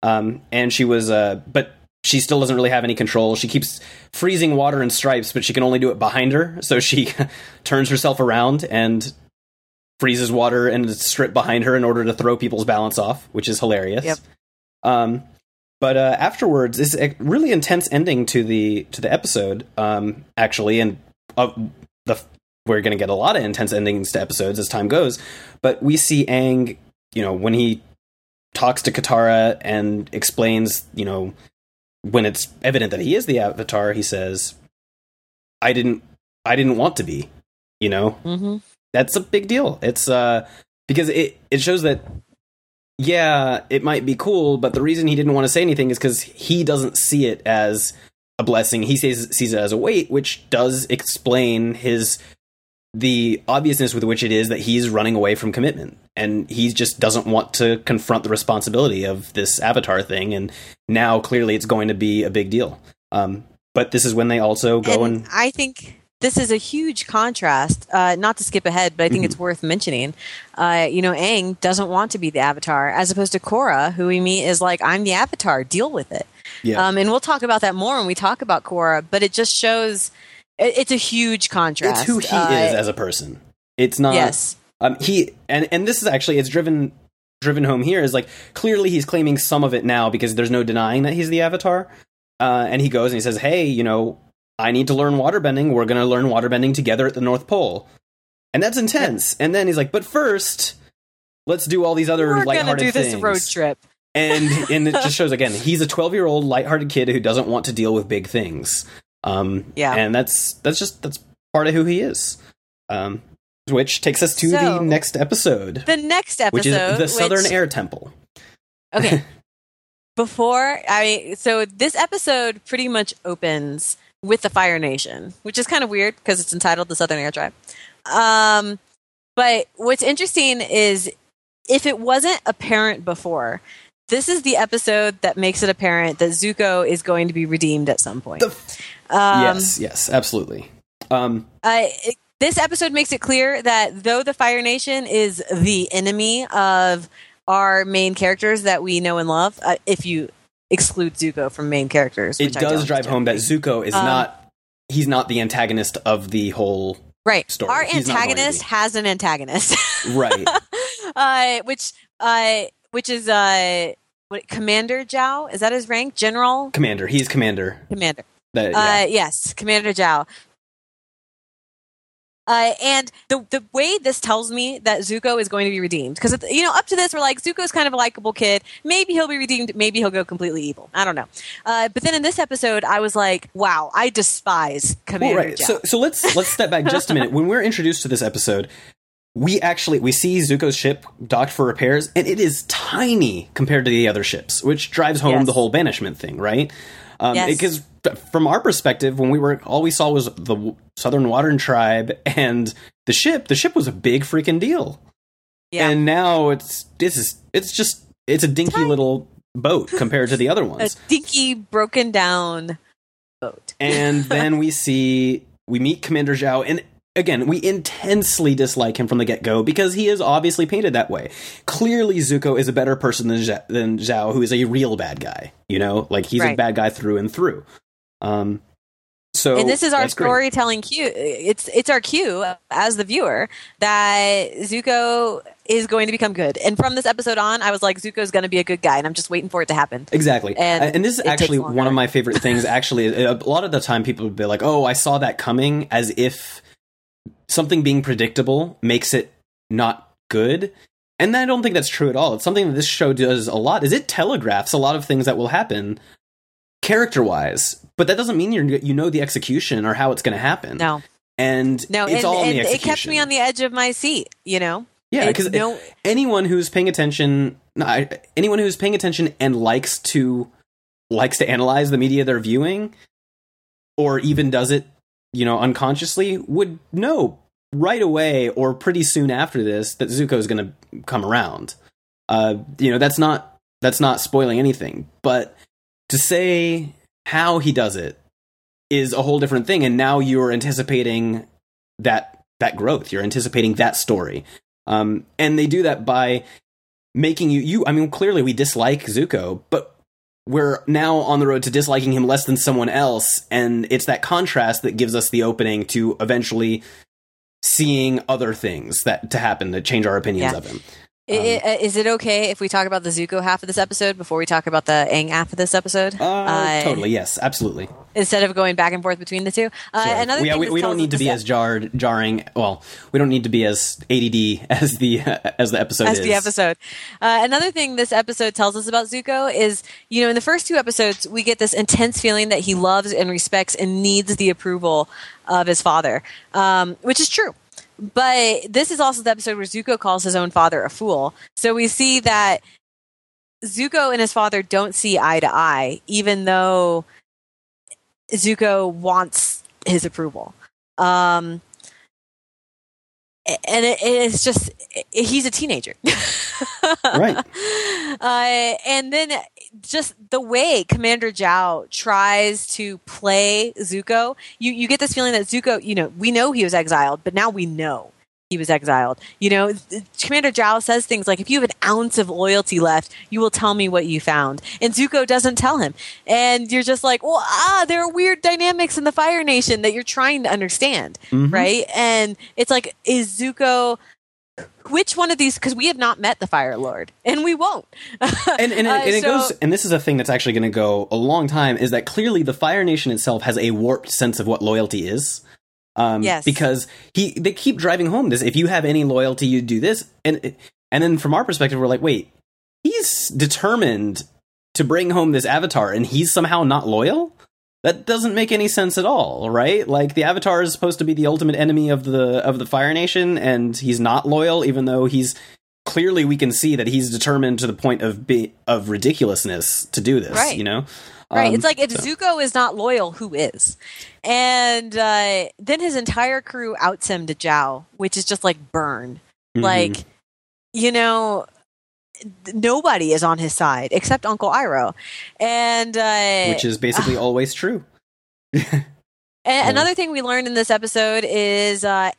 And she was... but she still doesn't really have any control. She keeps freezing water in stripes, but she can only do it behind her. So she turns herself around and... freezes water and strip behind her in order to throw people's balance off, which is hilarious. Yep. But afterwards, it's a really intense ending to the episode, actually, and we're going to get a lot of intense endings to episodes as time goes. But we see Aang, you know, when he talks to Katara and explains, you know, when it's evident that he is the Avatar, he says, "I didn't want to be," you know. Mm-hmm. That's a big deal. It's because it shows that, yeah, it might be cool, but the reason he didn't want to say anything is because he doesn't see it as a blessing. He sees it as a weight, which does explain the obviousness with which it is that he's running away from commitment. And he just doesn't want to confront the responsibility of this Avatar thing. And now, clearly, it's going to be a big deal. But this is when they also go and... I think... This is a huge contrast, not to skip ahead, but I think it's worth mentioning. You know, Aang doesn't want to be the Avatar, as opposed to Korra, who we meet is like, I'm the Avatar, deal with it. Yeah. And we'll talk about that more when we talk about Korra, but it just shows it's a huge contrast. It's who he is as a person. It's not... Yes. He... And this is actually... It's driven driven home here is, like, clearly he's claiming some of it now because there's no denying that he's the Avatar. And he goes and he says, hey, you know, I need to learn waterbending. We're going to learn waterbending together at the North Pole. And that's intense. And then he's like, but first, let's do all these other lighthearted things. We're going to do this road trip. And it just shows, again, he's a 12-year-old lighthearted kid who doesn't want to deal with big things. And that's part of who he is. Which takes us to the next episode. The next episode, which is the Southern Air Temple. Okay. So this episode pretty much opens with the Fire Nation, which is kind of weird because it's entitled the Southern Air Tribe. But what's interesting is, if it wasn't apparent before, this is the episode that makes it apparent that Zuko is going to be redeemed at some point. Yes, absolutely. This episode makes it clear that though the Fire Nation is the enemy of our main characters that we know and love, if you exclude Zuko from main characters, it does drive home that Zuko is he's not the antagonist of the whole story. Our antagonist has an antagonist. Right. Which is Commander Zhao? Is that his rank? General? Commander. He's Commander. Commander. Yes, Commander Zhao. And the way this tells me that Zuko is going to be redeemed, because, you know, up to this, we're like, Zuko's kind of a likable kid. Maybe he'll be redeemed. Maybe he'll go completely evil. I don't know. But then in this episode, I was like, wow, I despise Commander Zhao. So let's step back just a minute. When we're introduced to this episode, we see Zuko's ship docked for repairs, and it is tiny compared to the other ships, which drives home the whole banishment thing, right? Because from our perspective, when we were, all we saw was the Southern Water Tribe and the ship was a big freaking deal. Yeah. And now it's a dinky little boat compared to the other ones. A dinky, broken down boat. And then we meet Commander Zhao, and again, we intensely dislike him from the get-go because he is obviously painted that way. Clearly, Zuko is a better person than Zhao, who is a real bad guy. You know, like, he's a bad guy through and through. And this is our storytelling cue. It's our cue as the viewer that Zuko is going to become good. And from this episode on, I was like, Zuko's going to be a good guy, and I'm just waiting for it to happen. Exactly. And this is actually one of my favorite things. Actually, a lot of the time people would be like, oh, I saw that coming, as if something being predictable makes it not good. And I don't think that's true at all. It's something that this show does a lot, is it telegraphs a lot of things that will happen character-wise. But that doesn't mean you know the execution or how it's going to happen. No. And it's all in the execution. It kept me on the edge of my seat, you know? Yeah, because anyone who's paying attention and likes to analyze the media they're viewing, or even does it, you know, unconsciously, would know right away or pretty soon after this that Zuko is going to come around. That's not spoiling anything, but to say how he does it is a whole different thing. And now you're anticipating that growth. You're anticipating that story, and they do that by making you. I mean, clearly we dislike Zuko, but we're now on the road to disliking him less than someone else, and it's that contrast that gives us the opening to eventually seeing other things that change our opinions of him. Is it okay if we talk about the Zuko half of this episode before we talk about the Aang half of this episode? Totally, yes, absolutely. Instead of going back and forth between the two, sure. We don't need to be as jarring. Well, we don't need to be as ADD as the episode is. As the episode. Another thing this episode tells us about Zuko is, you know, in the first two episodes, we get this intense feeling that he loves and respects and needs the approval of his father, which is true. But this is also the episode where Zuko calls his own father a fool. So we see that Zuko and his father don't see eye to eye, even though Zuko wants his approval. And it's just, he's a teenager. Right. And then just the way Commander Zhao tries to play Zuko, you get this feeling that Zuko, you know, we know he was exiled, but now we know he was exiled. You know, Commander Zhao says things like, if you have an ounce of loyalty left, you will tell me what you found. And Zuko doesn't tell him. And you're just like, well, there are weird dynamics in the Fire Nation that you're trying to understand, right? And it's like, is Zuko Which one of these? Because we have not met the Fire Lord, and we won't. It goes. And this is a thing that's actually going to go a long time. Is that clearly the Fire Nation itself has a warped sense of what loyalty is. Yes. Because they keep driving home this. If you have any loyalty, you do this. And then from our perspective, we're like, wait, he's determined to bring home this Avatar, and he's somehow not loyal? That doesn't make any sense at all, right? Like, the Avatar is supposed to be the ultimate enemy of the Fire Nation, and he's not loyal, even though he's clearly, we can see that he's determined to the point of ridiculousness to do this, right. You know? Right. It's like, if Zuko is not loyal, who is? And then his entire crew outs him to Zhao, which is just like burn. Mm-hmm. Like, you know, nobody is on his side except Uncle Iroh, and which is basically always true. Another thing we learned in this episode is Zuko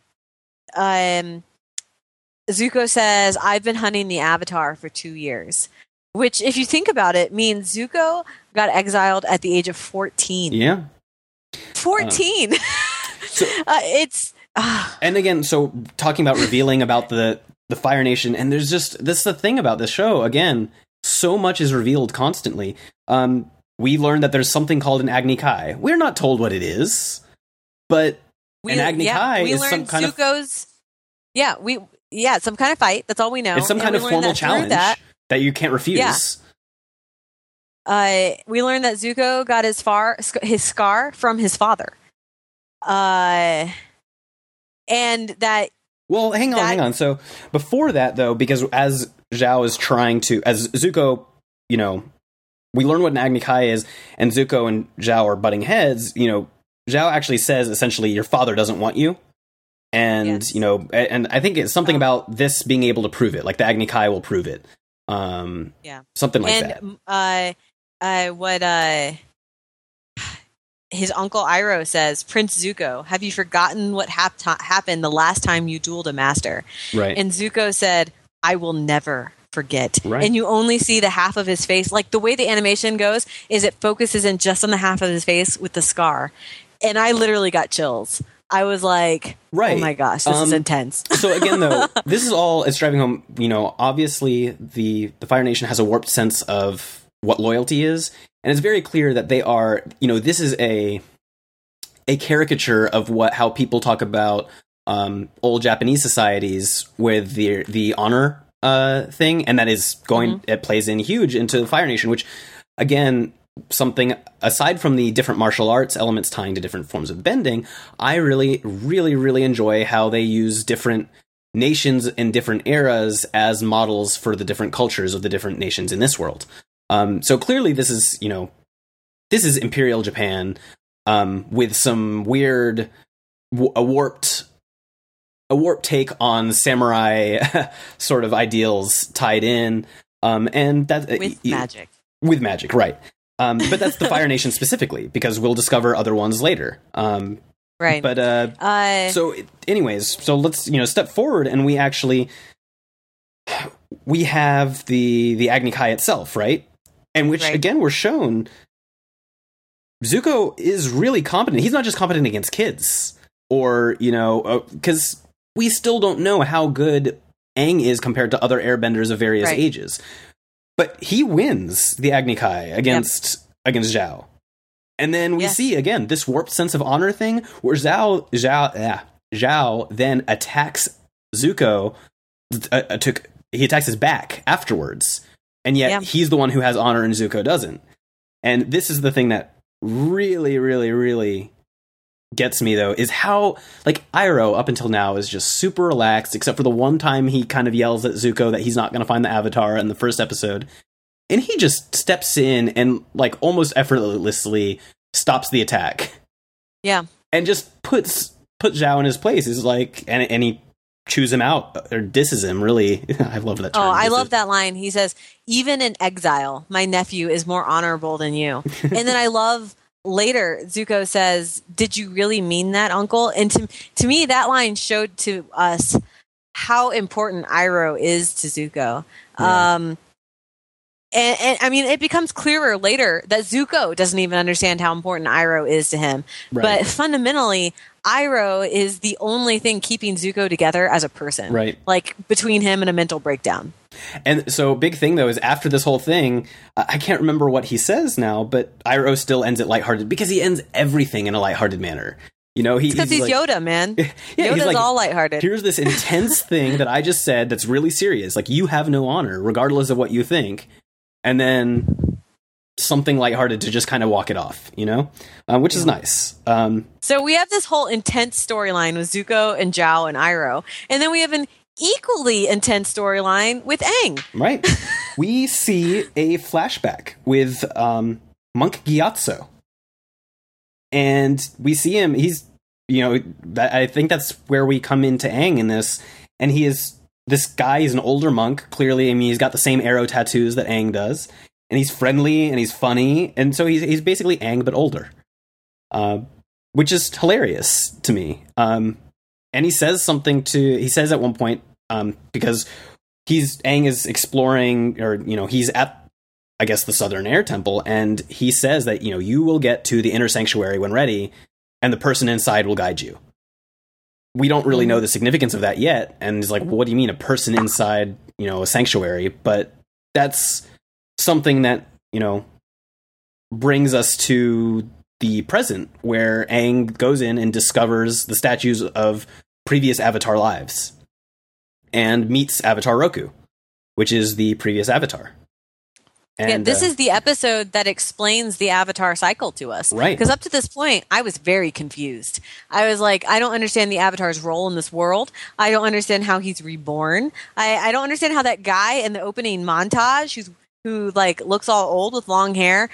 says, "I've been hunting the Avatar for 2 years," which, if you think about it, means Zuko got exiled at the age of 14. Yeah, 14. And again, so talking about revealing about the Fire Nation, and there's just this is the thing about this show. Again, so much is revealed constantly. We learned that there's something called an Agni Kai. We're not told what it is, but an Agni Kai is some kind of some kind of fight. That's all we know. It's some kind of formal challenge that you can't refuse. Yeah. We learned that Zuko got his scar from his father, and that. Well, hang on. So before that, though, because as Zhao is trying to, as Zuko, you know, we learn what an Agni Kai is, and Zuko and Zhao are butting heads. You know, Zhao actually says, essentially, your father doesn't want you. And, you know, and I think it's something about this being able to prove it, like the Agni Kai will prove it. Something like that. And his uncle Iroh says, "Prince Zuko, have you forgotten what happened the last time you dueled a master?" Right. And Zuko said, "I will never forget." Right. And you only see the half of his face. Like, the way the animation goes is it focuses in just on the half of his face with the scar. And I literally got chills. I was like, oh my gosh, this is intense. So again, though, this is all, it's driving home, you know, obviously the Fire Nation has a warped sense of what loyalty is. And it's very clear that they are, you know, this is a caricature of how people talk about old Japanese societies with the honor thing, and that is going, it plays in huge into the Fire Nation, which, again, something aside from the different martial arts elements tying to different forms of bending, I really, really, really enjoy how they use different nations in different eras as models for the different cultures of the different nations in this world. So clearly this is, you know, this is Imperial Japan, with some weird, a warped take on samurai sort of ideals tied in, and that with magic, right? But that's the Fire Nation specifically, because we'll discover other ones later, right? But so let's, you know, step forward, and we actually have the Agni Kai itself, right? And which, again, we're shown Zuko is really competent. He's not just competent against kids, or, you know, because we still don't know how good Aang is compared to other airbenders of various ages. But he wins the Agni Kai against Zhao. And then we see, again, this warped sense of honor thing where Zhao then attacks Zuko. He attacks his back afterwards. And yet he's the one who has honor and Zuko doesn't. And this is the thing that really, really, really gets me, though, is how, like, Iroh up until now is just super relaxed, except for the one time he kind of yells at Zuko that he's not going to find the Avatar in the first episode. And he just steps in and, like, almost effortlessly stops the attack. Yeah. And just put Zhao in his place. He's like, and he chews him out or disses him, really. I love that term. Oh, I love that line. He says, "Even in exile, my nephew is more honorable than you." And then I love later Zuko says, "Did you really mean that, Uncle?" And to me, that line showed to us how important Iroh is to Zuko. Yeah. And I mean, it becomes clearer later that Zuko doesn't even understand how important Iroh is to him. Right. But fundamentally, Iroh is the only thing keeping Zuko together as a person. Right. Like, between him and a mental breakdown. And so, big thing, though, is after this whole thing, I can't remember what he says now, but Iroh still ends it lighthearted because he ends everything in a lighthearted manner. You know, he's like, Yoda, man. Yeah, Yoda's like, all lighthearted. Here's this intense thing that I just said that's really serious. Like, you have no honor, regardless of what you think. And then something lighthearted to just kind of walk it off, you know, which is nice. So we have this whole intense storyline with Zuko and Zhao and Iroh. And then we have an equally intense storyline with Aang. Right. We see a flashback with Monk Gyatso. And we see him. He's, you know, I think that's where we come into Aang in this. And he is, this guy is an older monk, clearly. I mean, he's got the same arrow tattoos that Aang does. And he's friendly and he's funny. And so he's basically Aang, but older. Which is hilarious to me. And he says something to, he says at one point, because Aang is exploring, or, you know, he's at, I guess, the Southern Air Temple, and he says that, you know, you will get to the inner sanctuary when ready, and the person inside will guide you. We don't really know the significance of that yet, and he's like, well, what do you mean, a person inside, you know, a sanctuary? But that's something that, you know, brings us to the present, where Aang goes in and discovers the statues of previous Avatar lives, and meets Avatar Roku, which is the previous Avatar. And, yeah, this is the episode that explains the Avatar cycle to us. Right. Because up to this point, I was very confused. I was like, I don't understand the Avatar's role in this world. I don't understand how he's reborn. I don't understand how that guy in the opening montage who like looks all old with long hair,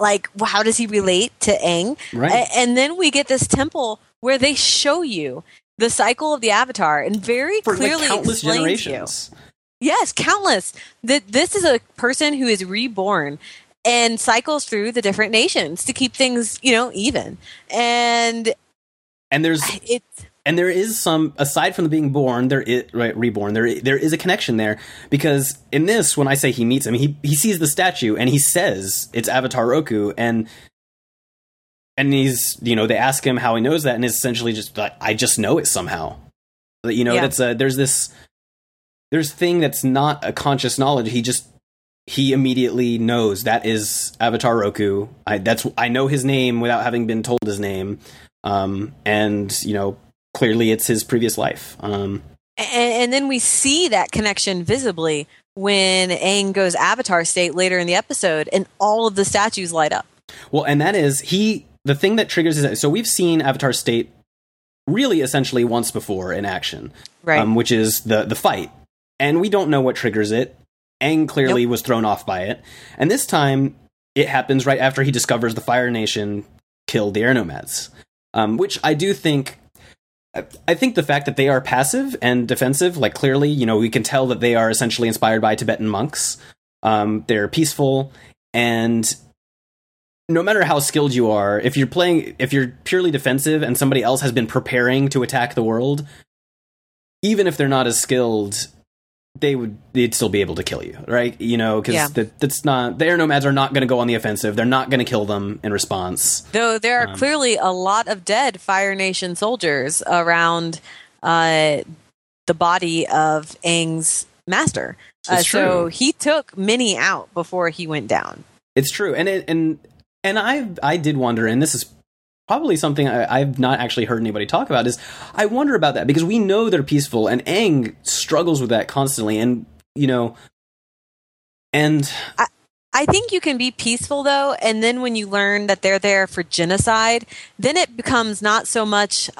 like, how does he relate to Aang? Right. And then we get this temple where they show you the cycle of the Avatar and very clearly countless generations. Yes, countless. This is a person who is reborn and cycles through the different nations to keep things, you know, even. And there is some, aside from being born, there is a connection there, because in this, when I say he meets him, he sees the statue and he says it's Avatar Roku, and he's, you know, they ask him how he knows that, and it's essentially just like, I just know it somehow. But, you know, There's thing that's not a conscious knowledge. He immediately knows that is Avatar Roku. I know his name without having been told his name. And, you know, clearly it's his previous life. And then we see that connection visibly when Aang goes Avatar state later in the episode and all of the statues light up. Well, and that is the thing that triggers is that, so we've seen Avatar state really essentially once before in action, right? Which is the fight. And we don't know what triggers it. Aang clearly was thrown off by it. And this time, it happens right after he discovers the Fire Nation killed the Air Nomads. Which I do think... I think the fact that they are passive and defensive, like, clearly, you know, we can tell that they are essentially inspired by Tibetan monks. They're peaceful. And no matter how skilled you are, if you're purely defensive and somebody else has been preparing to attack the world, even if they're not as skilled... they'd still be able to kill you, right? You know, because the Air Nomads are not going to go on the offensive. They're not going to kill them in response. Though there are clearly a lot of dead Fire Nation soldiers around the body of Aang's master. So he took many out before he went down. It's true, and I did wonder, and this is probably something I've not actually heard anybody talk about, is I wonder about that, because we know they're peaceful, and Aang struggles with that constantly, and, you know, and... I think you can be peaceful, though, and then when you learn that they're there for genocide, then it becomes not so much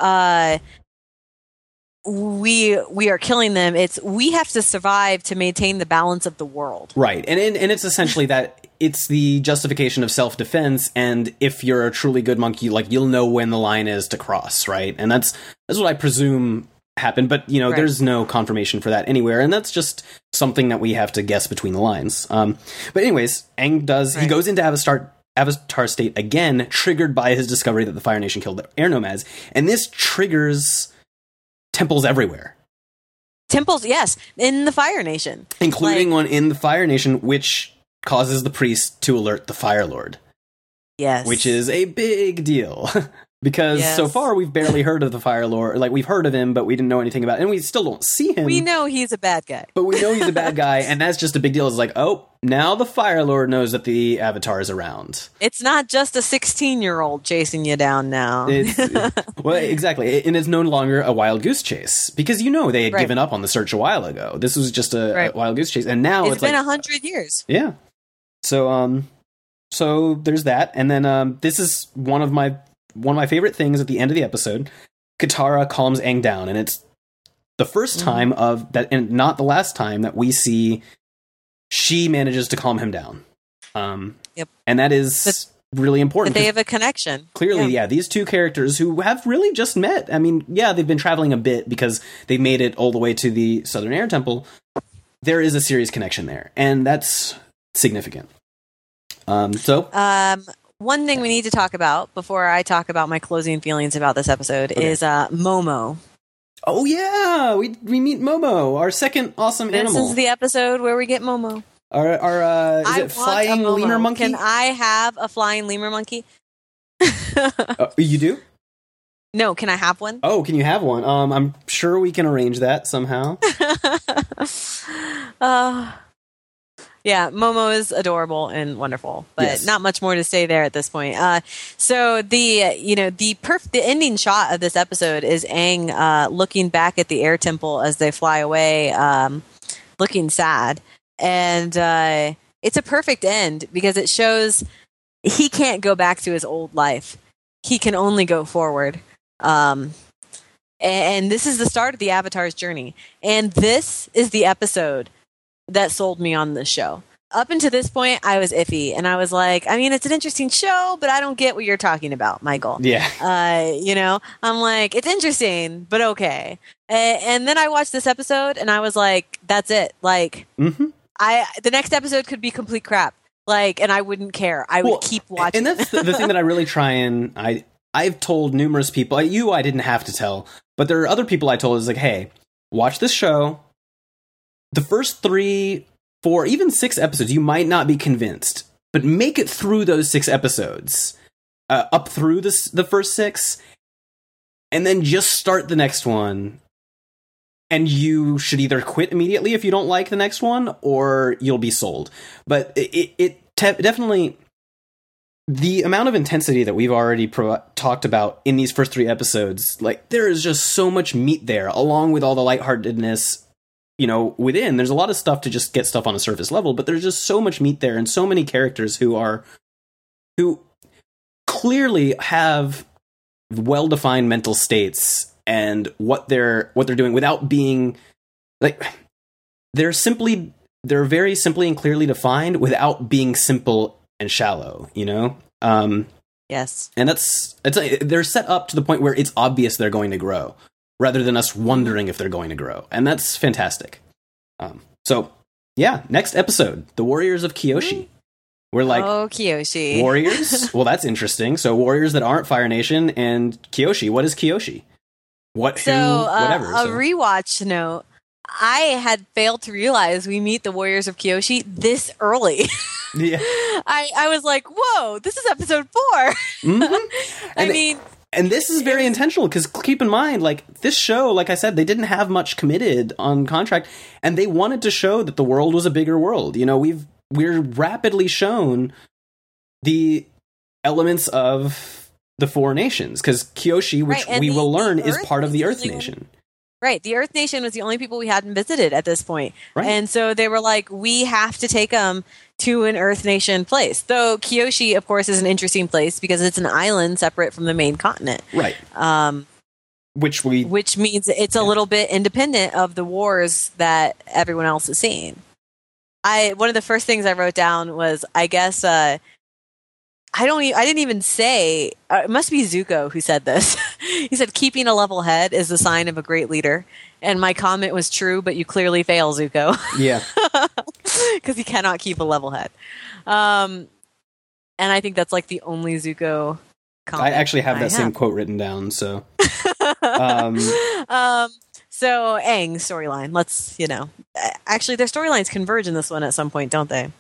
we are killing them, it's we have to survive to maintain the balance of the world. Right, and it's essentially that... It's the justification of self-defense, and if you're a truly good monk, you'll know when the line is to cross, right? And that's what I presume happened, but, you know, There's no confirmation for that anywhere, and that's just something that we have to guess between the lines. But anyways, Aang does... Right. He goes into Avatar state again, triggered by his discovery that the Fire Nation killed the Air Nomads, and this triggers temples everywhere. Temples, yes, in the Fire Nation. Including one in the Fire Nation, which... causes the priest to alert the Fire Lord. Yes. Which is a big deal. Because so far we've barely heard of the Fire Lord. Like, we've heard of him, but we didn't know anything about it. And we still don't see him. We know he's a bad guy. But we know he's a bad guy, and that's just a big deal. It's like, oh, now the Fire Lord knows that the Avatar is around. It's not just a 16-year-old chasing you down now. Well, exactly. And it's no longer a wild goose chase. Because you know they had given up on the search a while ago. This was just a wild goose chase. And now it's been like 100 years. Yeah. So, so there's that. And then this is one of my favorite things at the end of the episode. Katara calms Aang down, and it's the first time of that, and not the last time that we see she manages to calm him down. And that is really important. But they have a connection. Clearly, these two characters who have really just met. I mean, they've been traveling a bit because they made it all the way to the Southern Air Temple. There is a serious connection there, and that's significant. One thing we need to talk about before I talk about my closing feelings about this episode is Momo. Oh, yeah. We meet Momo, our second awesome animal. This is the episode where we get Momo. Is it flying lemur monkey? Can I have a flying lemur monkey? You do? No, can I have one? Oh, can you have one? I'm sure we can arrange that somehow. Yeah, Momo is adorable and wonderful, but not much more to say there at this point. So the ending shot of this episode is Aang looking back at the Air Temple as they fly away, looking sad, and it's a perfect end because it shows he can't go back to his old life; he can only go forward. And this is the start of the Avatar's journey, and this is the episode that sold me on this show. Up until this point, I was iffy, and I was like, I mean, it's an interesting show, but I don't get what you're talking about, Michael. Yeah. I'm like, it's interesting, but okay. And then I watched this episode, and I was like, that's it. Like, the next episode could be complete crap. Like, and I wouldn't care. I would keep watching. And that's the thing that I really try and I've told numerous people. I didn't have to tell, but there are other people I told is like, hey, watch this show. The first 3, 4, even 6 episodes, you might not be convinced, but make it through those 6 episodes, up through the first 6, and then just start the next one. And you should either quit immediately if you don't like the next one, or you'll be sold. But definitely, the amount of intensity that we've already talked about in these first 3 episodes, like, there is just so much meat there, along with all the lightheartedness. You know, within, there's a lot of stuff to just get stuff on a surface level, but there's just so much meat there and so many characters who clearly have well-defined mental states and what they're doing without being like, they're very simply and clearly defined without being simple and shallow, you know? Yes. And they're set up to the point where it's obvious they're going to grow, rather than us wondering if they're going to grow. And that's fantastic. Next episode, The Warriors of Kyoshi. We're like, oh, Kyoshi. Warriors? Well, that's interesting. So warriors that aren't Fire Nation and Kyoshi. What is Kyoshi? Rewatch note. I had failed to realize we meet the Warriors of Kyoshi this early. Yeah. I was like, whoa, this is episode 4. Mm-hmm. And this is very intentional because keep in mind, like, this show, like I said, they didn't have much committed on contract, and they wanted to show that the world was a bigger world. You know, we're rapidly shown the elements of the 4 nations because Kyoshi, which we will learn, is part of the Earth Nation. Right. The Earth Nation was the only people we hadn't visited at this point. Right. And so they were like, we have to take them to an Earth Nation place. Though Kyoshi, of course, is an interesting place because it's an island separate from the main continent. Right. Which means it's a little bit independent of the wars that everyone else is seeing. One of the first things I wrote down was, I guess, I didn't even say. It must be Zuko who said this. He said, "Keeping a level head is the sign of a great leader." And my comment was true, but you clearly fail, Zuko. Yeah, because he cannot keep a level head. And I think that's like the only Zuko comment. I actually have that same quote written down. So, so Aang's storyline. Let's actually their storylines converge in this one at some point, don't they?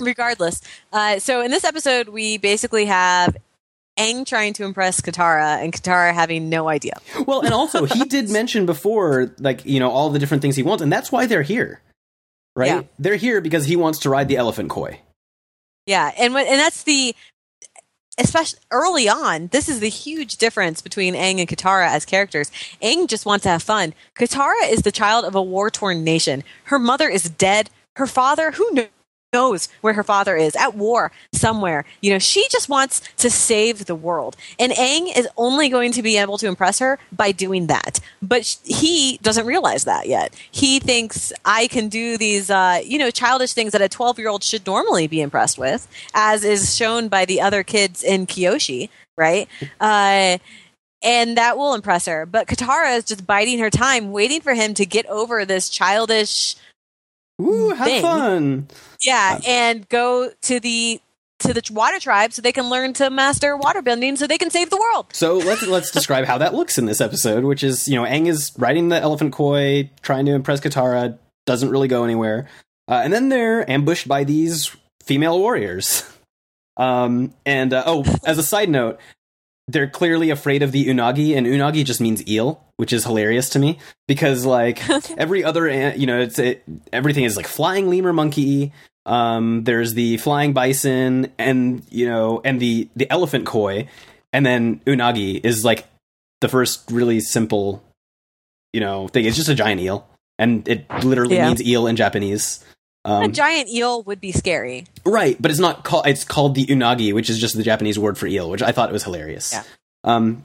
Regardless, so in this episode, we basically have Aang trying to impress Katara and Katara having no idea. Well, and also he did mention before, like, you know, all the different things he wants, and that's why they're here, right? Yeah. They're here because he wants to ride the elephant koi. Yeah, and that's the, especially early on, this is the huge difference between Aang and Katara as characters. Aang just wants to have fun. Katara is the child of a war-torn nation. Her mother is dead. Her father, who knows where her father is, at war somewhere. You know, she just wants to save the world. And Aang is only going to be able to impress her by doing that. But he doesn't realize that yet. He thinks, I can do these, childish things that a 12-year-old should normally be impressed with, as is shown by the other kids in Kyoshi, right? And that will impress her. But Katara is just biding her time, waiting for him to get over this childish... Ooh, have thing. Fun! Yeah, and go to the water tribe so they can learn to master waterbending so they can save the world. So let's describe how that looks in this episode, which is, you know, Aang is riding the elephant koi, trying to impress Katara, doesn't really go anywhere, and then they're ambushed by these female warriors. As a side note, they're clearly afraid of the Unagi, and Unagi just means eel, which is hilarious to me because, like, every other, you know, everything is like flying lemur monkey. There's the flying bison, and, you know, and the elephant koi, and then Unagi is like the first really simple, you know, thing. It's just a giant eel, and it literally means eel in Japanese. A giant eel would be scary, right? But it's not called. It's called the unagi, which is just the Japanese word for eel, which I thought was hilarious. Yeah.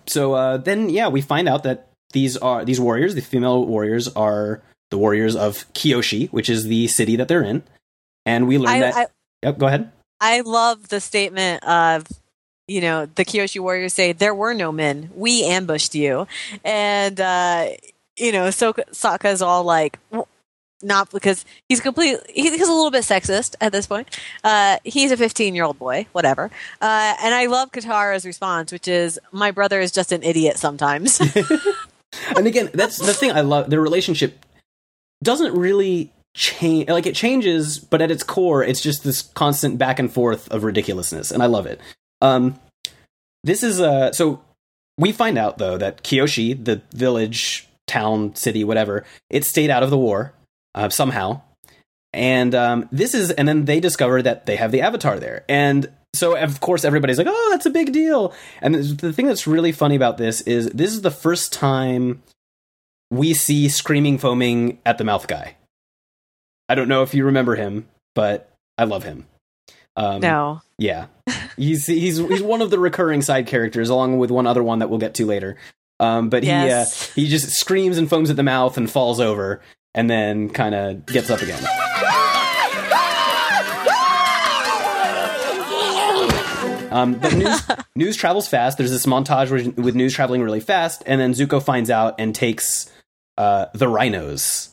So then we find out that these warriors, the female warriors, are the warriors of Kyoshi, which is the city that they're in, and we learn that. Yep, go ahead. I love the statement of, you know, the Kyoshi warriors say, "There were no men. We ambushed you," and Sokka's all like. Not because he's a little bit sexist at this point. He's a 15-year-old boy, whatever. And I love Katara's response, which is, my brother is just an idiot sometimes. And again, that's the thing I love. Their relationship doesn't really change. Like, it changes, but at its core, it's just this constant back and forth of ridiculousness. And I love it. So we find out, though, that Kyoshi, the village, town, city, whatever, it stayed out of the war. Somehow. And then they discover that they have the Avatar there. And so, of course, everybody's like, oh, that's a big deal. And the thing that's really funny about this is the first time we see Screaming Foaming at the Mouth guy. I don't know if you remember him, but I love him. No. Yeah. He's one of the recurring side characters, along with one other one that we'll get to later. He just screams and foams at the mouth and falls over. And then kind of gets up again. But news travels fast. There's this montage with news traveling really fast. And then Zuko finds out and takes the rhinos.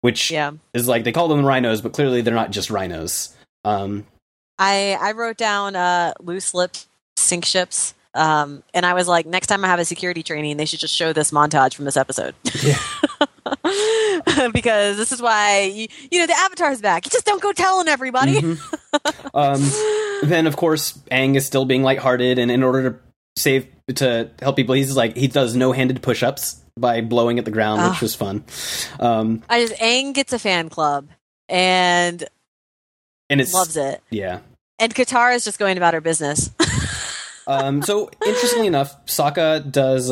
Which is like, they call them rhinos, but clearly they're not just rhinos. I wrote down loose lips, sink ships. And I was like, next time I have a security training, they should just show this montage from this episode. Yeah. Because this is why, the Avatar's back. You just don't go telling everybody. Mm-hmm. Then, of course, Aang is still being lighthearted. And in order to help people, he's like, he does no-handed push-ups by blowing at the ground, which was fun. Aang gets a fan club and loves it. Yeah. And Katara's just going about her business. So, interestingly enough, Sokka does...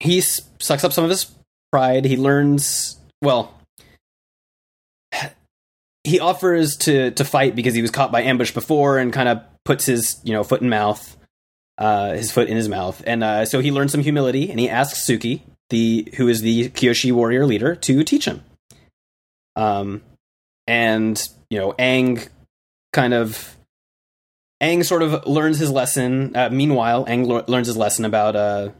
he sucks up some of his pride. He learns, well, he offers to fight because he was caught by ambush before and kind of puts his, his foot in his mouth. And so he learns some humility and he asks Suki, who is the Kyoshi warrior leader, to teach him. Aang sort of learns his lesson. Meanwhile, Aang learns his lesson about,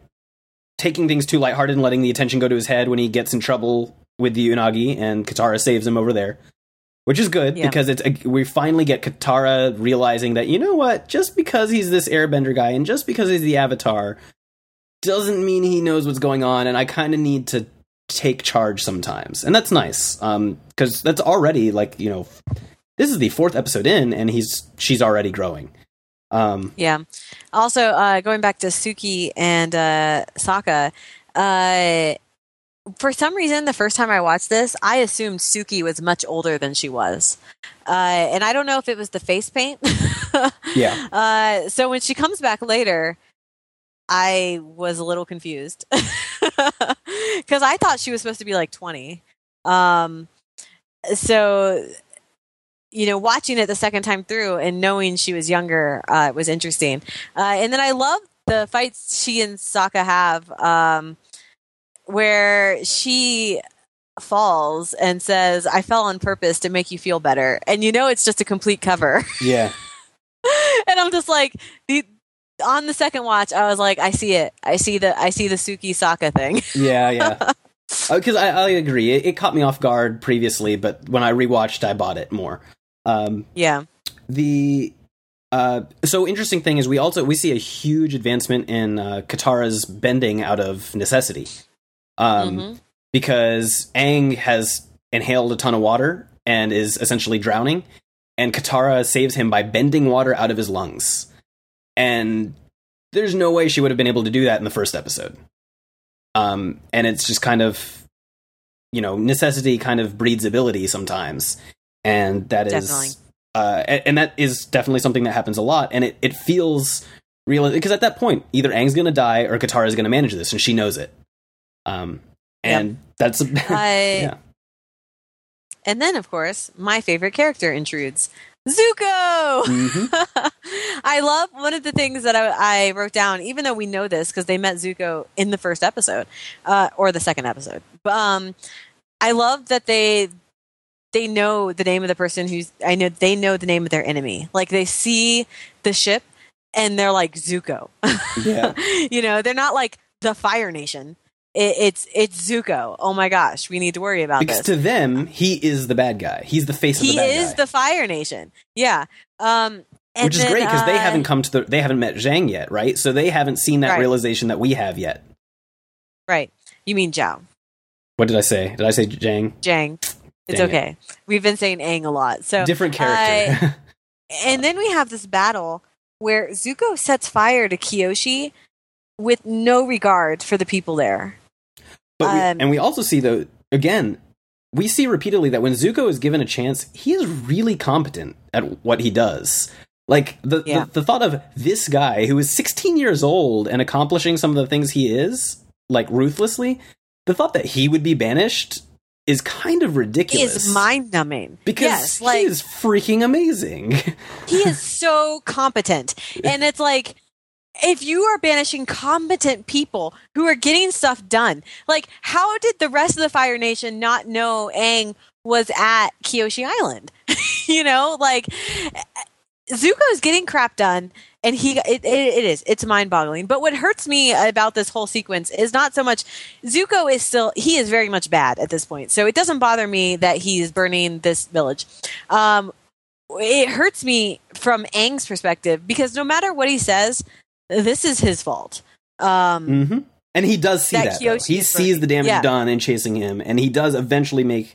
taking things too lighthearted and letting the attention go to his head when he gets in trouble with the Unagi, and Katara saves him over there, which is good because we finally get Katara realizing that, you know what, just because he's this airbender guy and just because he's the Avatar doesn't mean he knows what's going on, and I kind of need to take charge sometimes. And that's nice because that's already, like, you know, this is the fourth episode in and she's already growing. Yeah. Also, going back to Suki and Sokka, for some reason, the first time I watched this, I assumed Suki was much older than she was. And I don't know if it was the face paint. Yeah. So when she comes back later, I was a little confused. Because I thought she was supposed to be like 20. So, you know, watching it the second time through and knowing she was younger, it was interesting. And then I love the fights she and Sokka have, where she falls and says, "I fell on purpose to make you feel better," and you know it's just a complete cover. Yeah. And I'm just like, on the second watch, I was like, I see the Suki Sokka thing. Yeah, yeah. Because I agree, it caught me off guard previously, but when I rewatched, I bought it more. Yeah. So interesting thing is we see a huge advancement in Katara's bending out of necessity. Because Aang has inhaled a ton of water and is essentially drowning, and Katara saves him by bending water out of his lungs. And there's no way she would have been able to do that in the first episode. And it's just kind of, you know, necessity kind of breeds ability sometimes. And that definitely is, and that is definitely something that happens a lot. And it feels real, because at that point, either Aang's going to die or Katara's going to manage this, and she knows it. And yep. That's yeah. And then, of course, my favorite character intrudes, Zuko. Mm-hmm. I love one of the things that I wrote down, even though we know this because they met Zuko in the first episode or the second episode. I love that they know the name of the person they know the name of their enemy. Like, they see the ship and they're like, Zuko. Yeah. You know, they're not like the Fire Nation. It's Zuko. Oh my gosh, we need to worry about this. Because to them, he is the bad guy. He's the face of the bad guy. He is the Fire Nation. Yeah. Which is great, because they haven't met Zhang yet, right? So they haven't seen that realization that we have yet. Right. You mean Zhao. What did I say? Did I say Zhang? Zhang. It's okay. We've been saying Aang a lot. So different character. And then we have this battle where Zuko sets fire to Kyoshi with no regard for the people there. But we also see, though, again, we see repeatedly that when Zuko is given a chance, he is really competent at what he does. Like, the thought of this guy who is 16 years old and accomplishing some of the things he is, like, ruthlessly, the thought that he would be banished is kind of ridiculous. Is mind-numbing. Because he is freaking amazing. He is so competent. And it's like, if you are banishing competent people who are getting stuff done, like, how did the rest of the Fire Nation not know Aang was at Kyoshi Island? You know, like, Zuko's getting crap done, and it's mind-boggling. But what hurts me about this whole sequence is not so much Zuko is still, he is very much bad at this point, so it doesn't bother me that he's burning this village. It hurts me from Aang's perspective, because no matter what he says, this is his fault. And he does see that he sees the damage done in chasing him, and he does eventually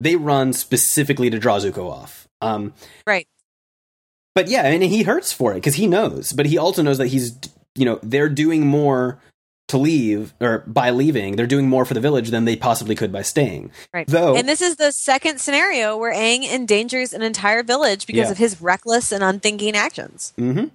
they run specifically to draw Zuko off. Right. But yeah, and he hurts for it because he knows, but he also knows that he's, you know, they're doing more to leave, or by leaving, they're doing more for the village than they possibly could by staying. Right. And this is the second scenario where Aang endangers an entire village because of his reckless and unthinking actions. Mm-hmm.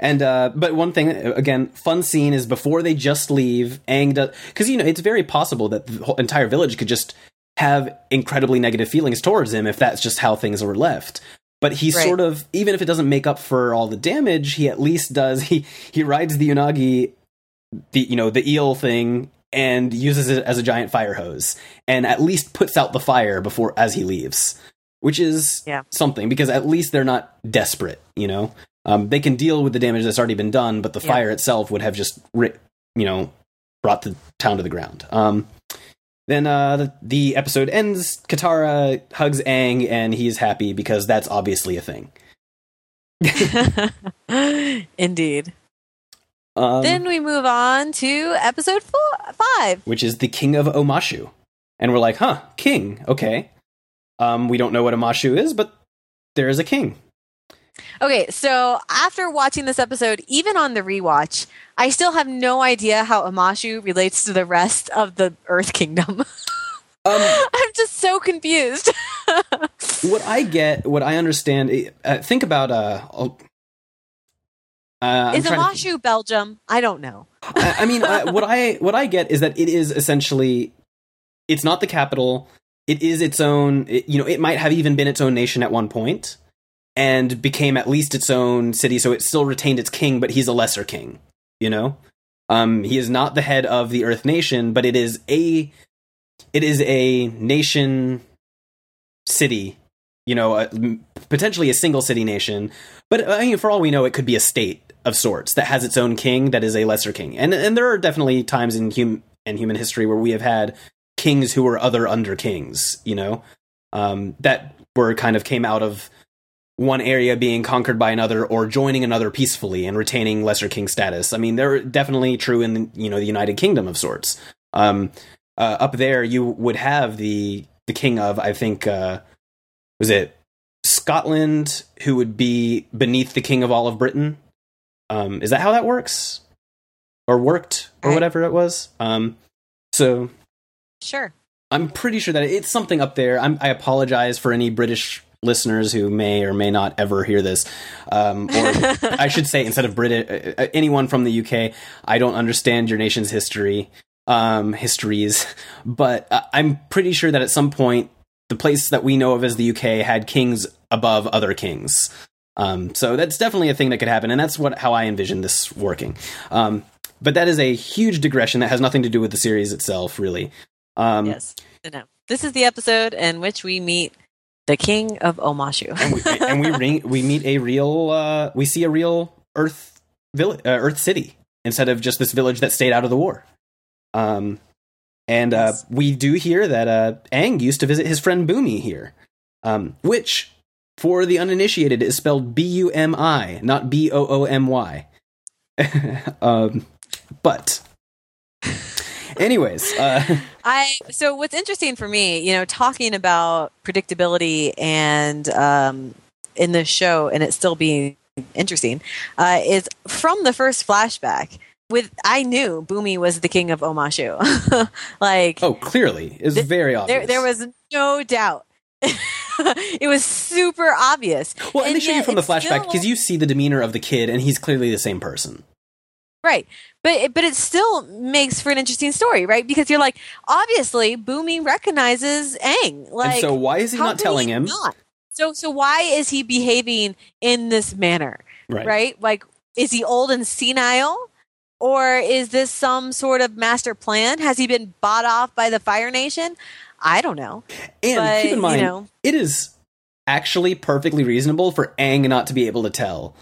And, but one thing, again, fun scene is before they just leave, Aang does, because, you know, it's very possible that the whole entire village could just have incredibly negative feelings towards him if that's just how things were left. But he sort of, even if it doesn't make up for all the damage, he at least does, he rides the Unagi, the eel thing, and uses it as a giant fire hose, and at least puts out the fire as he leaves, which is something, because at least they're not desperate, you know? They can deal with the damage that's already been done, but the fire itself would have just, brought the town to the ground. Then the episode ends. Katara hugs Aang, and he's happy because that's obviously a thing. Indeed. Then we move on to episode 5, which is the King of Omashu, and we're like, "Huh, king? Okay." We don't know what Omashu is, but there is a king. Okay, so after watching this episode, even on the rewatch, I still have no idea how Omashu relates to the rest of the Earth Kingdom. I'm just so confused. What I understand, think about... is Omashu Belgium? I don't know. I mean, what I get is that it is essentially... It's not the capital. It is its own... It might have even been its own nation at one point, and became at least its own city, so it still retained its king, but he's a lesser king, He is not the head of the Earth Nation, but it is a nation city, potentially a single city nation. But I mean, for all we know, it could be a state of sorts that has its own king that is a lesser king. And there are definitely times in human history where we have had kings who were other under kings, that were kind of came out of one area being conquered by another or joining another peacefully and retaining lesser king status. I mean, they're definitely true in, the United Kingdom of sorts. Up there, you would have the king of, I think, was it Scotland, who would be beneath the king of all of Britain? Is that how that works? Or worked? Or whatever it was? So... Sure. I'm pretty sure that it's something up there. I apologize for any British... listeners who may or may not ever hear this, or I should say, instead of British, anyone from the UK, I don't understand your nation's histories, but I'm pretty sure that at some point, the place that we know of as the UK had kings above other kings. So that's definitely a thing that could happen, and that's how I envision this working. But that is a huge digression that has nothing to do with the series itself, really. Yes. No. This is the episode in which we meet the king of Omashu, we see a real Earth village, Earth city, instead of just this village that stayed out of the war. Yes. We do hear that Aang used to visit his friend Bumi here, which, for the uninitiated, is spelled Bumi, not Boomy. But. Anyways, so what's interesting for me, talking about predictability and in this show and it still being interesting, is from the first flashback. I knew Bumi was the king of Omashu. Clearly, it's very obvious. There was no doubt. It was super obvious. Well, and they show you from the flashback because you see the demeanor of the kid, and he's clearly the same person. Right. But it still makes for an interesting story, right? Because you're like, obviously, Bumi recognizes Aang. And so why is he not telling him? So why is he behaving in this manner, right? Is he old and senile? Or is this some sort of master plan? Has he been bought off by the Fire Nation? I don't know. And keep in mind, it is actually perfectly reasonable for Aang not to be able to tell.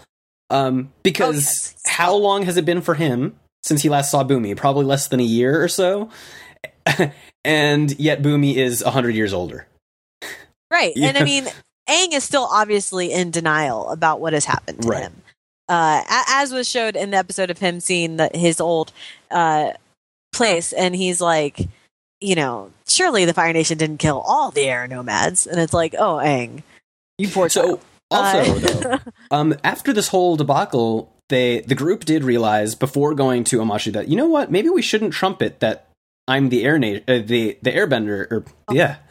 Because how long has it been for him since he last saw Bumi? Probably less than a year or so. And yet Bumi is 100 years older. Right. Yeah. And I mean, Aang is still obviously in denial about what has happened to him. As was showed in the episode of him seeing his old place. And he's like, surely the Fire Nation didn't kill all the Air Nomads. And it's like, oh, Aang, you poor child. Also, though, after this whole debacle, the group did realize before going to Omashu that, maybe we shouldn't trumpet that I'm the the airbender.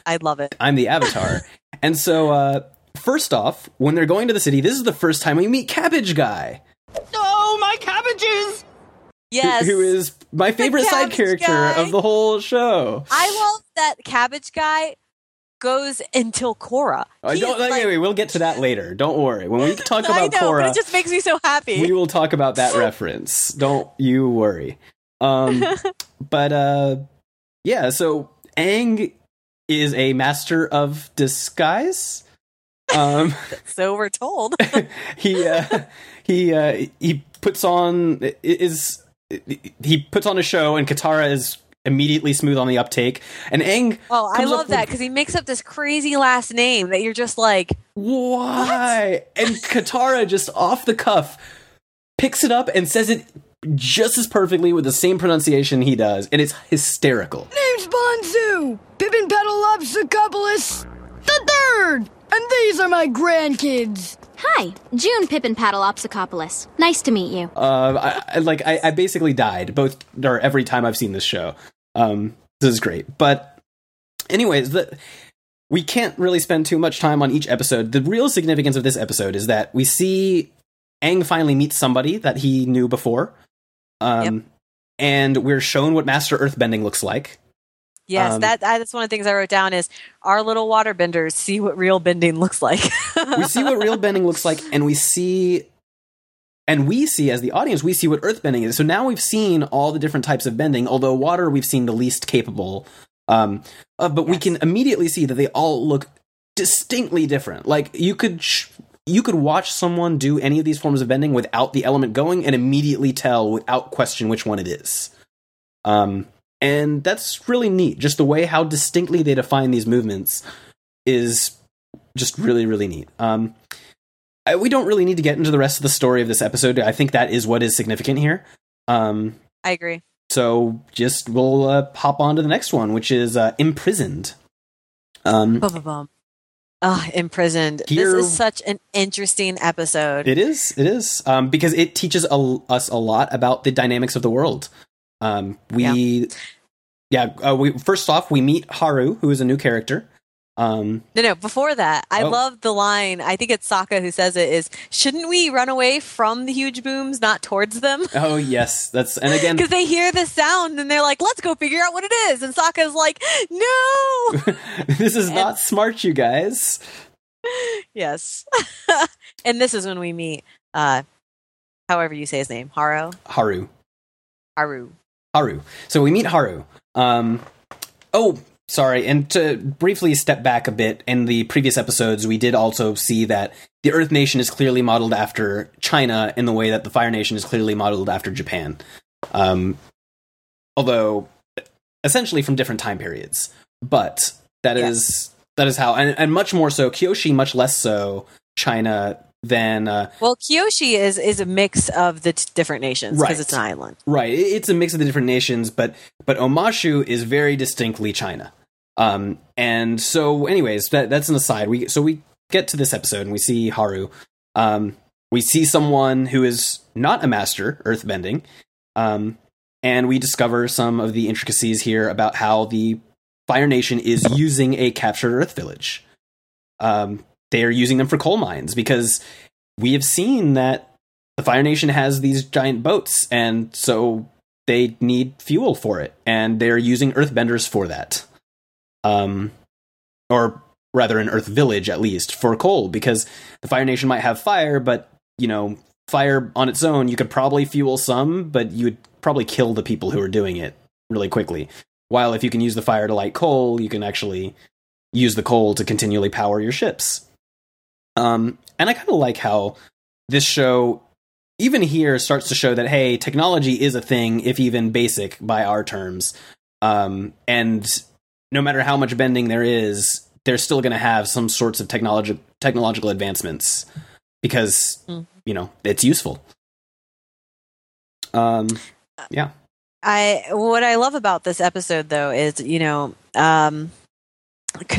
I love it. I'm the Avatar. And so, first off, when they're going to the city, this is the first time we meet Cabbage Guy. Oh, my cabbages! Yes. Who is my favorite side character of the whole show. I love that Cabbage Guy goes until Korra. Anyway, we'll get to that later. Don't worry. When we talk about Korra, but it just makes me so happy. We will talk about that reference. Don't you worry. So Aang is a master of disguise. So we're told. He puts on a show, and Katara is immediately smooth on the uptake, and Aang. Oh, I love that, because he makes up this crazy last name that you're just like, why? What? And Katara just off the cuff picks it up and says it just as perfectly with the same pronunciation he does, and it's hysterical. Name's Bonzu, Pippin Petalopsicopolis the Third, and these are my grandkids. Hi, June Pippin Padalopsicopolis. Nice to meet you. I basically died every time I've seen this show. This is great. But anyways, we can't really spend too much time on each episode. The real significance of this episode is that we see Aang finally meets somebody that he knew before. Yep. And we're shown what master earthbending looks like. Yes, that's one of the things I wrote down is our little waterbenders see what real bending looks like. We see what real bending looks like, and we see as the audience, we see what earthbending is. So now we've seen all the different types of bending, although water we've seen the least capable. But we can immediately see that they all look distinctly different. Like you could watch someone do any of these forms of bending without the element going and immediately tell without question which one it is. And that's really neat. Just the way how distinctly they define these movements is just really, really neat. We don't really need to get into the rest of the story of this episode. I think that is what is significant here. I agree. So just we'll hop on to the next one, which is Imprisoned. Imprisoned. This is such an interesting episode. It is. Because it teaches us a lot about the dynamics of the world. First off, we meet Haru, who is a new character. Before that, I love the line. I think it's Sokka who says it is, shouldn't we run away from the huge booms, not towards them? Oh, yes. And again, because they hear the sound and they're like, let's go figure out what it is. And Sokka's like, no, this is not smart, you guys. Yes. And this is when we meet, however you say his name, Haru. So we meet Haru. Sorry, and to briefly step back a bit, in the previous episodes, we did also see that the Earth Nation is clearly modeled after China in the way that the Fire Nation is clearly modeled after Japan. Although, essentially from different time periods. But that is how, and much more so Kyoshi, much less so China than... Kyoshi is a mix of the different nations, because it's an island. Right, it's a mix of the different nations, but Omashu is very distinctly China. And so, anyways, that's an aside. We get to this episode and we see Haru. We see someone who is not a master earthbending. And we discover some of the intricacies here about how the Fire Nation is using a captured Earth village. They are using them for coal mines because we have seen that the Fire Nation has these giant boats, and so they need fuel for it, and they're using earthbenders for that. Or rather an earth village, at least, for coal, because the Fire Nation might have fire, but, fire on its own, you could probably fuel some, but you would probably kill the people who are doing it really quickly. While if you can use the fire to light coal, you can actually use the coal to continually power your ships. And I kind of like how this show, even here, starts to show that, hey, technology is a thing, if even basic by our terms. And no matter how much bending there is, they're still going to have some sorts of technological advancements because, it's useful. What I love about this episode, though, is,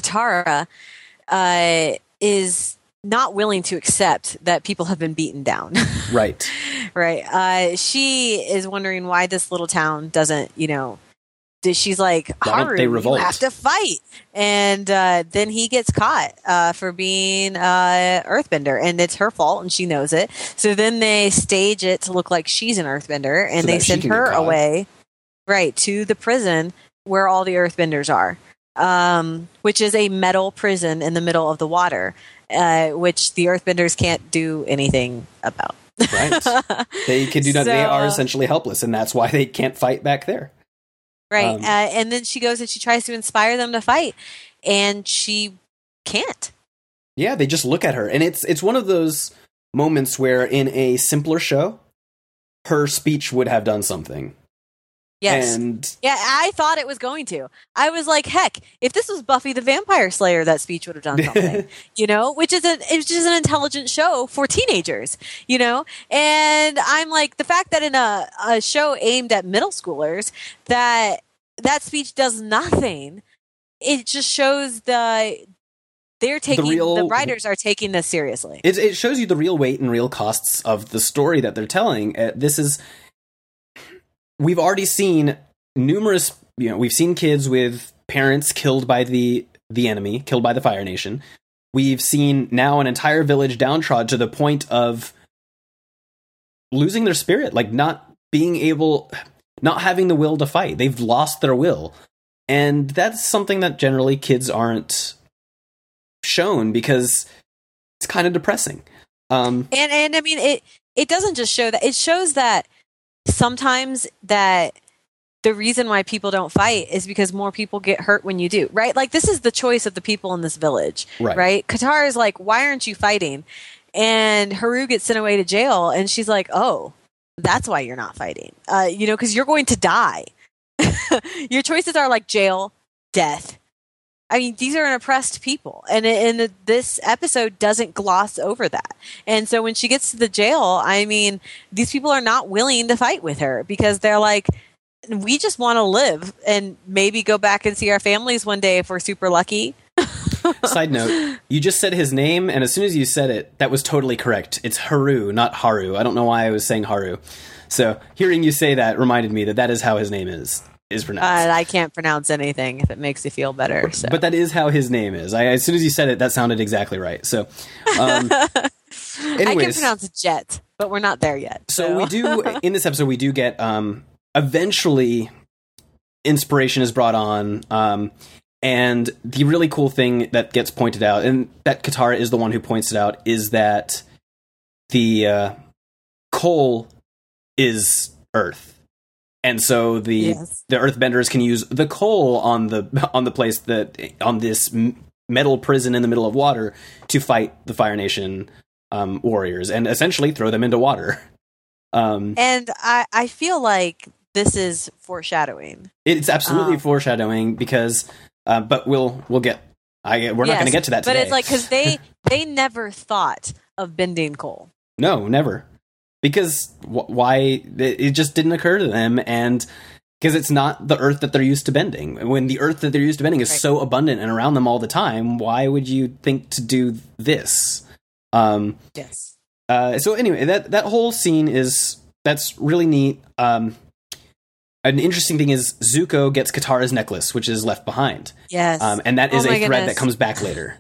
Katara, is not willing to accept that people have been beaten down. Right. Right. She is wondering why this little town doesn't, she's like, Haru, you have to fight. And then he gets caught for being earthbender, and it's her fault, and she knows it. So then they stage it to look like she's an earthbender, and they send her away, right, to the prison where all the earthbenders are. Which is a metal prison in the middle of the water, which the earthbenders can't do anything about. Right. They can do nothing. They are essentially helpless, and that's why they can't fight back there. Right. And then she goes and she tries to inspire them to fight, and she can't. Yeah, they just look at her. And it's one of those moments where in a simpler show, her speech would have done something. Yes. Yeah, I thought it was going to. I was like, heck, if this was Buffy the Vampire Slayer, that speech would have done something, which is an intelligent show for teenagers, And I'm like, the fact that in a show aimed at middle schoolers, that speech does nothing, it just shows the They're taking the writers are taking this seriously. It shows you the real weight and real costs of the story that they're telling. We've already seen numerous. You know, we've seen kids with parents killed by the enemy, killed by the Fire Nation. We've seen now an entire village downtrodden to the point of losing their spirit, like not being able, not having the will to fight. They've lost their will. And that's something that generally kids aren't shown because it's kind of depressing. And I mean, it doesn't just show that. It shows that sometimes that the reason why people don't fight is because more people get hurt when you do, right? Like, this is the choice of the people in this village, right? Katara is like, why aren't you fighting? And Haru gets sent away to jail, and she's like, oh, that's why you're not fighting. You know, because you're going to die. Your choices are like jail, death. I mean, these are an oppressed people, and this episode doesn't gloss over that. And so when she gets to the jail, I mean, these people are not willing to fight with her because they're like, we just want to live and maybe go back and see our families one day if we're super lucky. Side note, you just said his name, and as soon as you said it, that was totally correct. It's Haru, not Haru. I don't know why I was saying Haru. So hearing you say that reminded me that is how his name is pronounced. I can't pronounce anything if it makes you feel better. So. But that is how his name is. As soon as you said it, that sounded exactly right. So, anyways. I can pronounce Jet, but we're not there yet. So we do, in this episode, we do get... eventually inspiration is brought on, and the really cool thing that gets pointed out, and that Katara is the one who points it out, is that the coal is earth, and so the earthbenders can use the coal on the place that on this metal prison in the middle of water to fight the Fire Nation warriors and essentially throw them into water. And I feel like this is foreshadowing. It's absolutely foreshadowing because, but we'll get. We're not going to get to that today. But it's like because they never thought of bending coal. No, never. Because why? It just didn't occur to them, and because it's not the earth that they're used to bending. When the earth that they're used to bending is so abundant and around them all the time, why would you think to do this? Yes. So anyway, that whole scene that's really neat. An interesting thing is Zuko gets Katara's necklace, which is left behind. Yes. And that is thread that comes back later.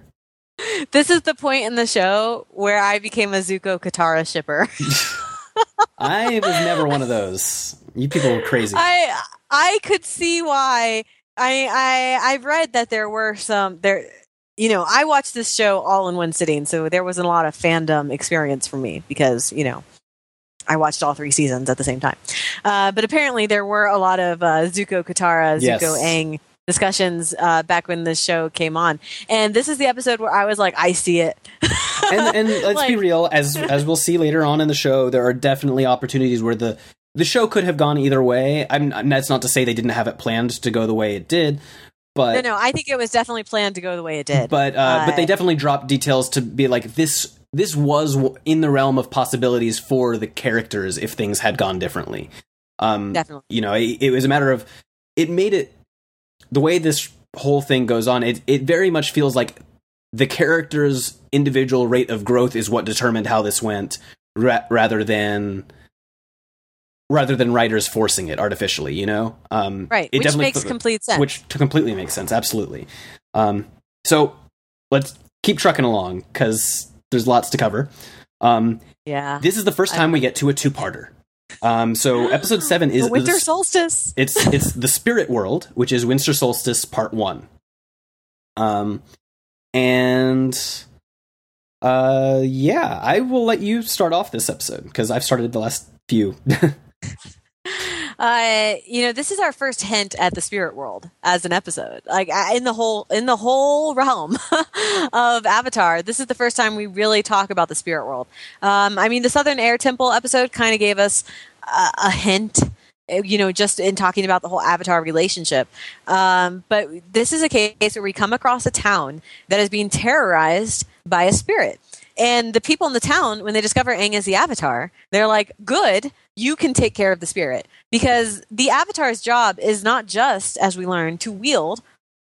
This is the point in the show where I became a Zuko Katara shipper. I was never one of those. You people were crazy. I could see why. I've read that there were some You know, I watched this show all in one sitting, so there wasn't a lot of fandom experience for me because, you know, I watched all three seasons at the same time. But apparently there were a lot of Zuko Katara, Zuko Aang discussions back when this show came on. And this is the episode where I was like, I see it. and let's be real, as we'll see later on in the show, there are definitely opportunities where the show could have gone either way. That's not to say they didn't have it planned to go the way it did. But, no, I think it was definitely planned to go the way it did. But they definitely dropped details to be like, this was in the realm of possibilities for the characters if things had gone differently. Definitely. You know, it was a matter of... It made it... The way this whole thing goes on, it very much feels like the character's individual rate of growth is what determined how this went, rather than writers forcing it artificially, you know? Which makes complete sense. Which completely makes sense, absolutely. So let's keep trucking along, because there's lots to cover. This is the first time we get to a two-parter. So episode 7 is... the Winter Solstice! It's The Spirit World, which is Winter Solstice Part 1. I will let you start off this episode, because I've started the last few... you know, this is our first hint at the spirit world as an episode, like in the whole realm of Avatar. This is the first time we really talk about the spirit world. I mean, the Southern Air Temple episode kind of gave us a hint, you know, just in talking about the whole Avatar relationship. But this is a case where we come across a town that is being terrorized by a spirit. And the people in the town, when they discover Aang is the Avatar, they're like, good, you can take care of the spirit. Because the Avatar's job is not just, as we learn, to wield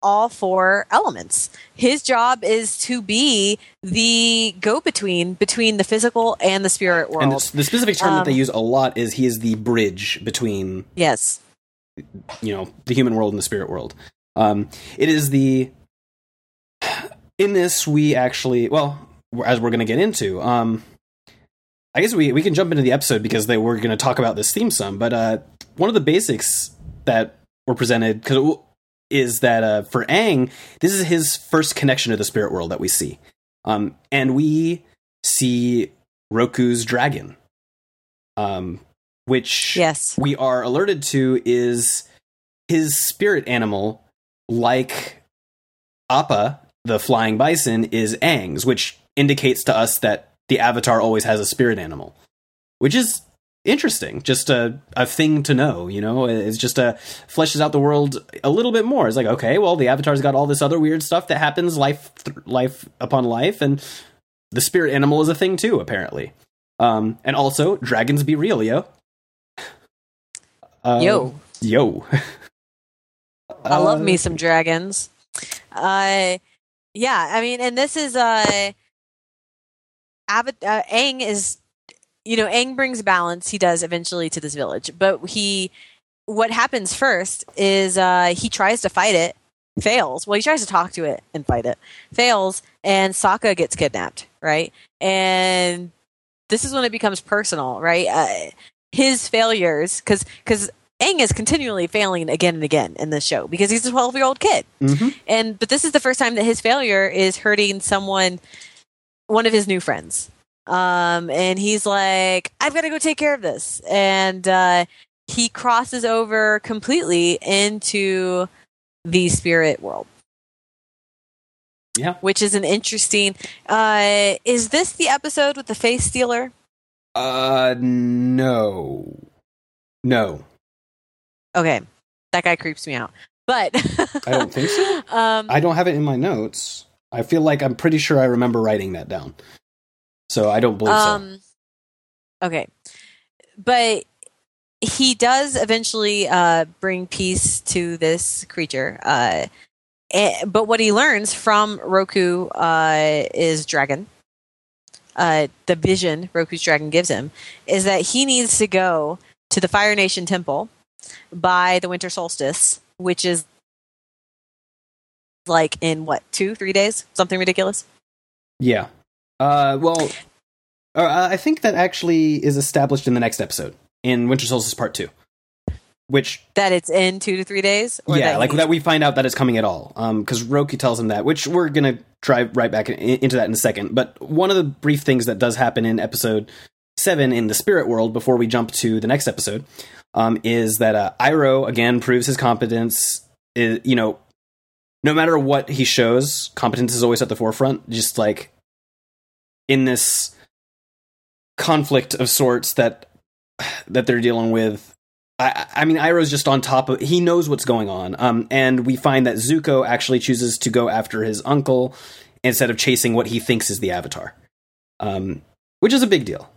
all four elements. His job is to be the go-between between the physical and the spirit world. And the specific term that they use a lot is he is the bridge between, yes, you know, the human world and the spirit world. It is the... In this, we actually... Well, as we're going to get into... I guess we can jump into the episode because they were going to talk about this theme some, but one of the basics that were presented is that for Aang, this is his first connection to the spirit world that we see. And we see Roku's dragon, which we are alerted to is his spirit animal, like Appa, the flying bison, is Aang's, which indicates to us that the Avatar always has a spirit animal, which is interesting. Just a thing to know, you know? It's just fleshes out the world a little bit more. It's like, okay, well, the Avatar's got all this other weird stuff that happens life upon life, and the spirit animal is a thing too, apparently. And also, dragons be real, yo. Yo. I love me some dragons. Yeah, I mean, and this is... Aang is, you know, Aang brings balance, he does eventually, to this village, but what happens first is he tries to fight it, fails. Well, he tries to talk to it and fight it, fails, and Sokka gets kidnapped, right? And this is when it becomes personal, right? His failures, because Aang is continually failing again and again in this show because he's a 12-year-old kid. Mm-hmm. But this is the first time that his failure is hurting someone, one of his new friends. And he's like, I've got to go take care of this. And he crosses over completely into the spirit world. Yeah. Which is an interesting... is this the episode with the face stealer? No. Okay. That guy creeps me out. But... I don't think so. I don't have it in my notes. I feel like I'm pretty sure I remember writing that down. So I don't believe so. Okay. But he does eventually bring peace to this creature. But what he learns from Roku is dragon. The vision Roku's dragon gives him is that he needs to go to the Fire Nation Temple by the winter solstice, which is like in what, 2-3 days, something ridiculous. Yeah. I think that actually is established in the next episode in Winter Solstice Part 2, which that it's in 2 to 3 days. Or yeah, that we find out that it's coming at all. Because Roku tells him that, which we're gonna drive right back into that in a second. But one of the brief things that does happen in episode 7 in the spirit world before we jump to the next episode is that Iroh again proves his competence. No matter what he shows, competence is always at the forefront. Just like in this conflict of sorts that they're dealing with, I mean, Iroh's just on top of. He knows what's going on, and we find that Zuko actually chooses to go after his uncle instead of chasing what he thinks is the Avatar, which is a big deal.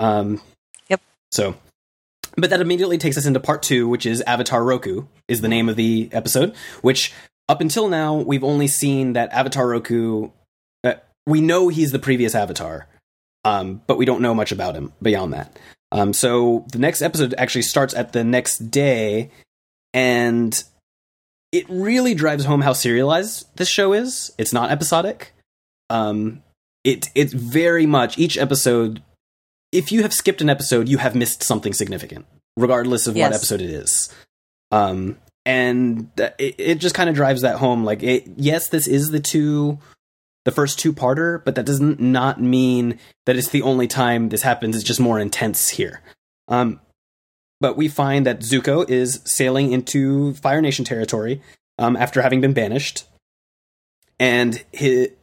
Yep. So. But that immediately takes us into part 2, which is Avatar Roku is the name of the episode, which. Up until now, we've only seen that Avatar Roku, we know he's the previous Avatar, but we don't know much about him beyond that. So the next episode actually starts at the next day, and it really drives home how serialized this show is. It's not episodic. It's very much, each episode, if you have skipped an episode, you have missed something significant, regardless of what episode it is. And it just kind of drives that home. Like, this is the first two-parter, but that does not mean that it's the only time this happens. It's just more intense here. But we find that Zuko is sailing into Fire Nation territory after having been banished, and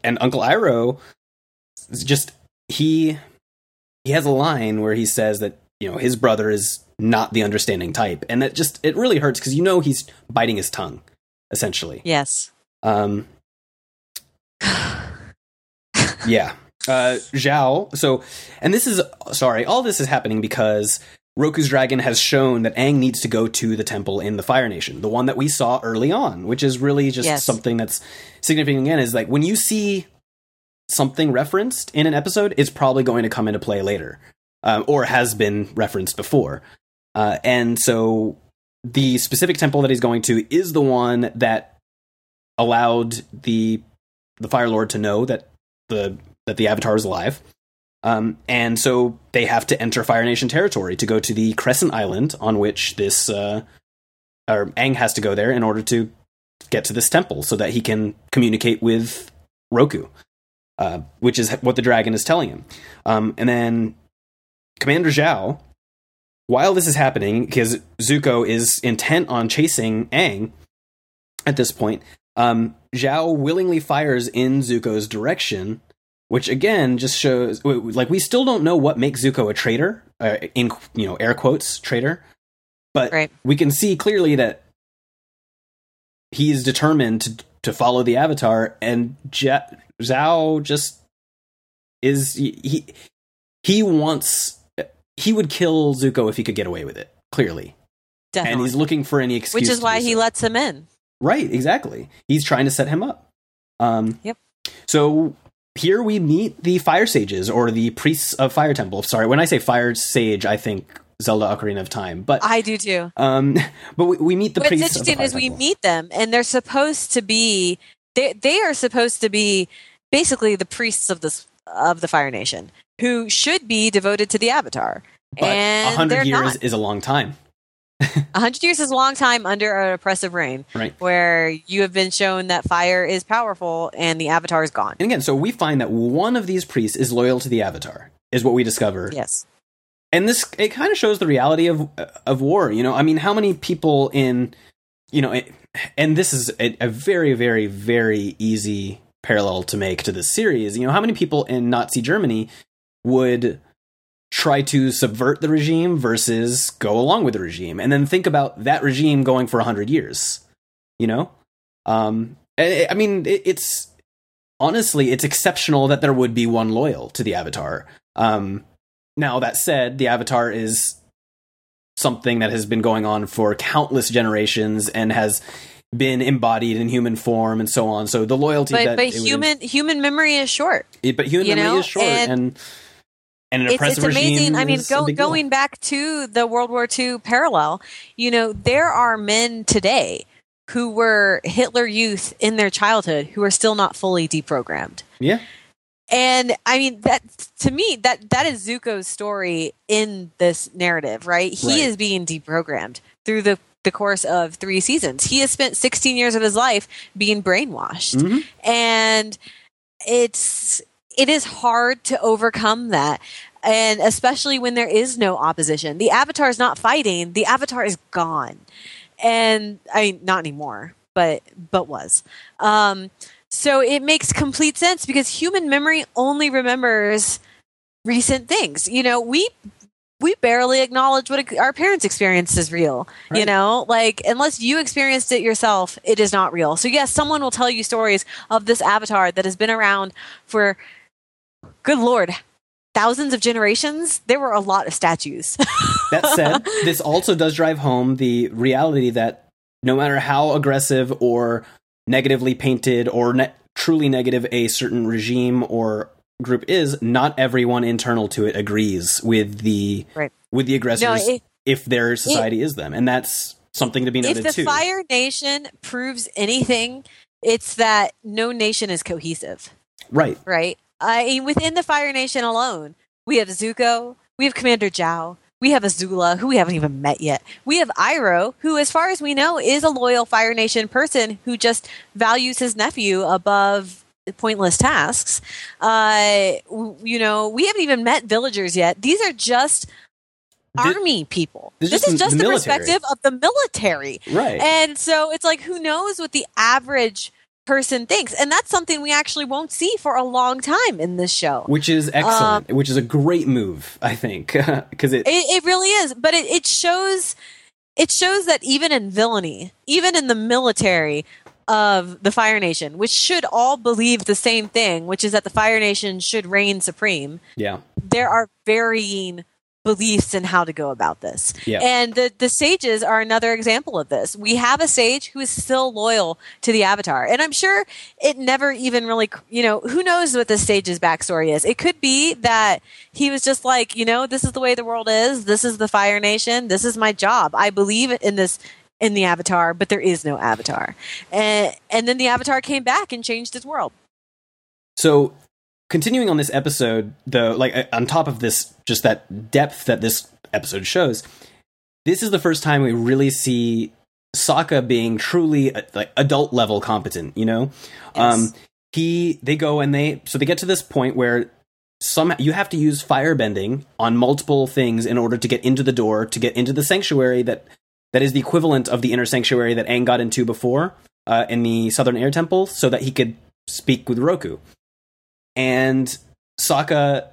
Uncle Iroh is just he has a line where he says that, you know, his brother is not the understanding type. And that just, it really hurts because, you know, he's biting his tongue, essentially. Yes. Zhao. So, all this is happening because Roku's dragon has shown that Aang needs to go to the temple in the Fire Nation, the one that we saw early on, which is really just something that's significant. Again, is like when you see something referenced in an episode, it's probably going to come into play later, or has been referenced before. And so the specific temple that he's going to is the one that allowed the Fire Lord to know that the Avatar is alive. And so they have to enter Fire Nation territory to go to the Crescent Island on which this, or Aang has to go there in order to get to this temple so that he can communicate with Roku, which is what the dragon is telling him. And then Commander Zhao, while this is happening, because Zuko is intent on chasing Aang at this point, Zhao willingly fires in Zuko's direction, which again just shows, like, we still don't know what makes Zuko a traitor, in, you know, air quotes traitor, but we can see clearly that he is determined to follow the Avatar, and Zhao just is he wants, he would kill Zuko if he could get away with it, clearly. Definitely. And he's looking for any excuse, which is why he lets him in. Right, exactly. He's trying to set him up. Yep. So here we meet the Fire Sages, or the Priests of Fire Temple. Sorry, when I say Fire Sage, I think Zelda Ocarina of Time. But I do too. But we meet the Priests of Fire Temple. What's interesting is we meet them, and they're supposed to be... They are supposed to be basically the priests of the Fire Nation, who should be devoted to the Avatar. But and 100 years is a long time. 100 years is a long time under an oppressive reign, where you have been shown that fire is powerful and the Avatar is gone. And again, so we find that one of these priests is loyal to the Avatar, is what we discover. Yes. And this, it kind of shows the reality of war, you know? I mean, how many people in, you know, and this is a very, very, very easy parallel to make to this series, you know, how many people in Nazi Germany would try to subvert the regime versus go along with the regime, and then think about that regime going for 100 years, you know? I mean, it's honestly, it's exceptional that there would be one loyal to the Avatar. Now that said, the Avatar is something that has been going on for countless generations and has been embodied in human form and so on. So the loyalty, but human memory is short. But human memory is short, and an oppressive regime. It's amazing. I mean, going back to the World War II parallel, you know, there are men today who were Hitler Youth in their childhood who are still not fully deprogrammed. Yeah. And I mean, that to me, that is Zuko's story in this narrative, right? He is being deprogrammed through the course of 3 seasons. He has spent 16 years of his life being brainwashed. Mm-hmm. And it is hard to overcome that, and especially when there is no opposition. The Avatar is not fighting. The Avatar is gone. And I mean, not anymore, but was. So it makes complete sense, because human memory only remembers recent things. You know, we barely acknowledge what our parents experienced as real, you know, like, unless you experienced it yourself, it is not real. So yes, someone will tell you stories of this Avatar that has been around for, good Lord, thousands of generations. There were a lot of statues. That said, this also does drive home the reality that no matter how aggressive or negatively painted or truly negative a certain regime or group is, not everyone internal to it agrees with the aggressors if their society is them. And that's something to be noted too. If the Fire Nation proves anything, it's that no nation is cohesive. Right. Right. I mean, within the Fire Nation alone, we have Zuko, we have Commander Zhao, we have Azula, who we haven't even met yet. We have Iroh, who, as far as we know, is a loyal Fire Nation person who just values his nephew above pointless tasks. You know, we haven't even met villagers yet. These are just army people. This is just the perspective of the military. Right. And so it's like, who knows what the average person thinks? And that's something we actually won't see for a long time in this show, which is excellent, which is a great move, I think, because it really is. But it shows that even in villainy, even in the military of the Fire Nation, which should all believe the same thing, which is that the Fire Nation should reign supreme, there are varying beliefs and how to go about this. Yeah. And the sages are another example of this. We have a sage who is still loyal to the Avatar. And I'm sure it never even really, you know, who knows what this sage's backstory is. It could be that he was just like, you know, this is the way the world is. This is the Fire Nation. This is my job. I believe in this, in the Avatar, but there is no Avatar. And then the Avatar came back and changed his world. So continuing on this episode, though, like on top of this, just that depth that this episode shows, this is the first time we really see Sokka being truly like adult level competent. You know, yes. They get to this point where you have to use firebending on multiple things in order to get into the door, to get into the sanctuary that is the equivalent of the inner sanctuary that Aang got into before in the Southern Air Temple, so that he could speak with Roku. And Sokka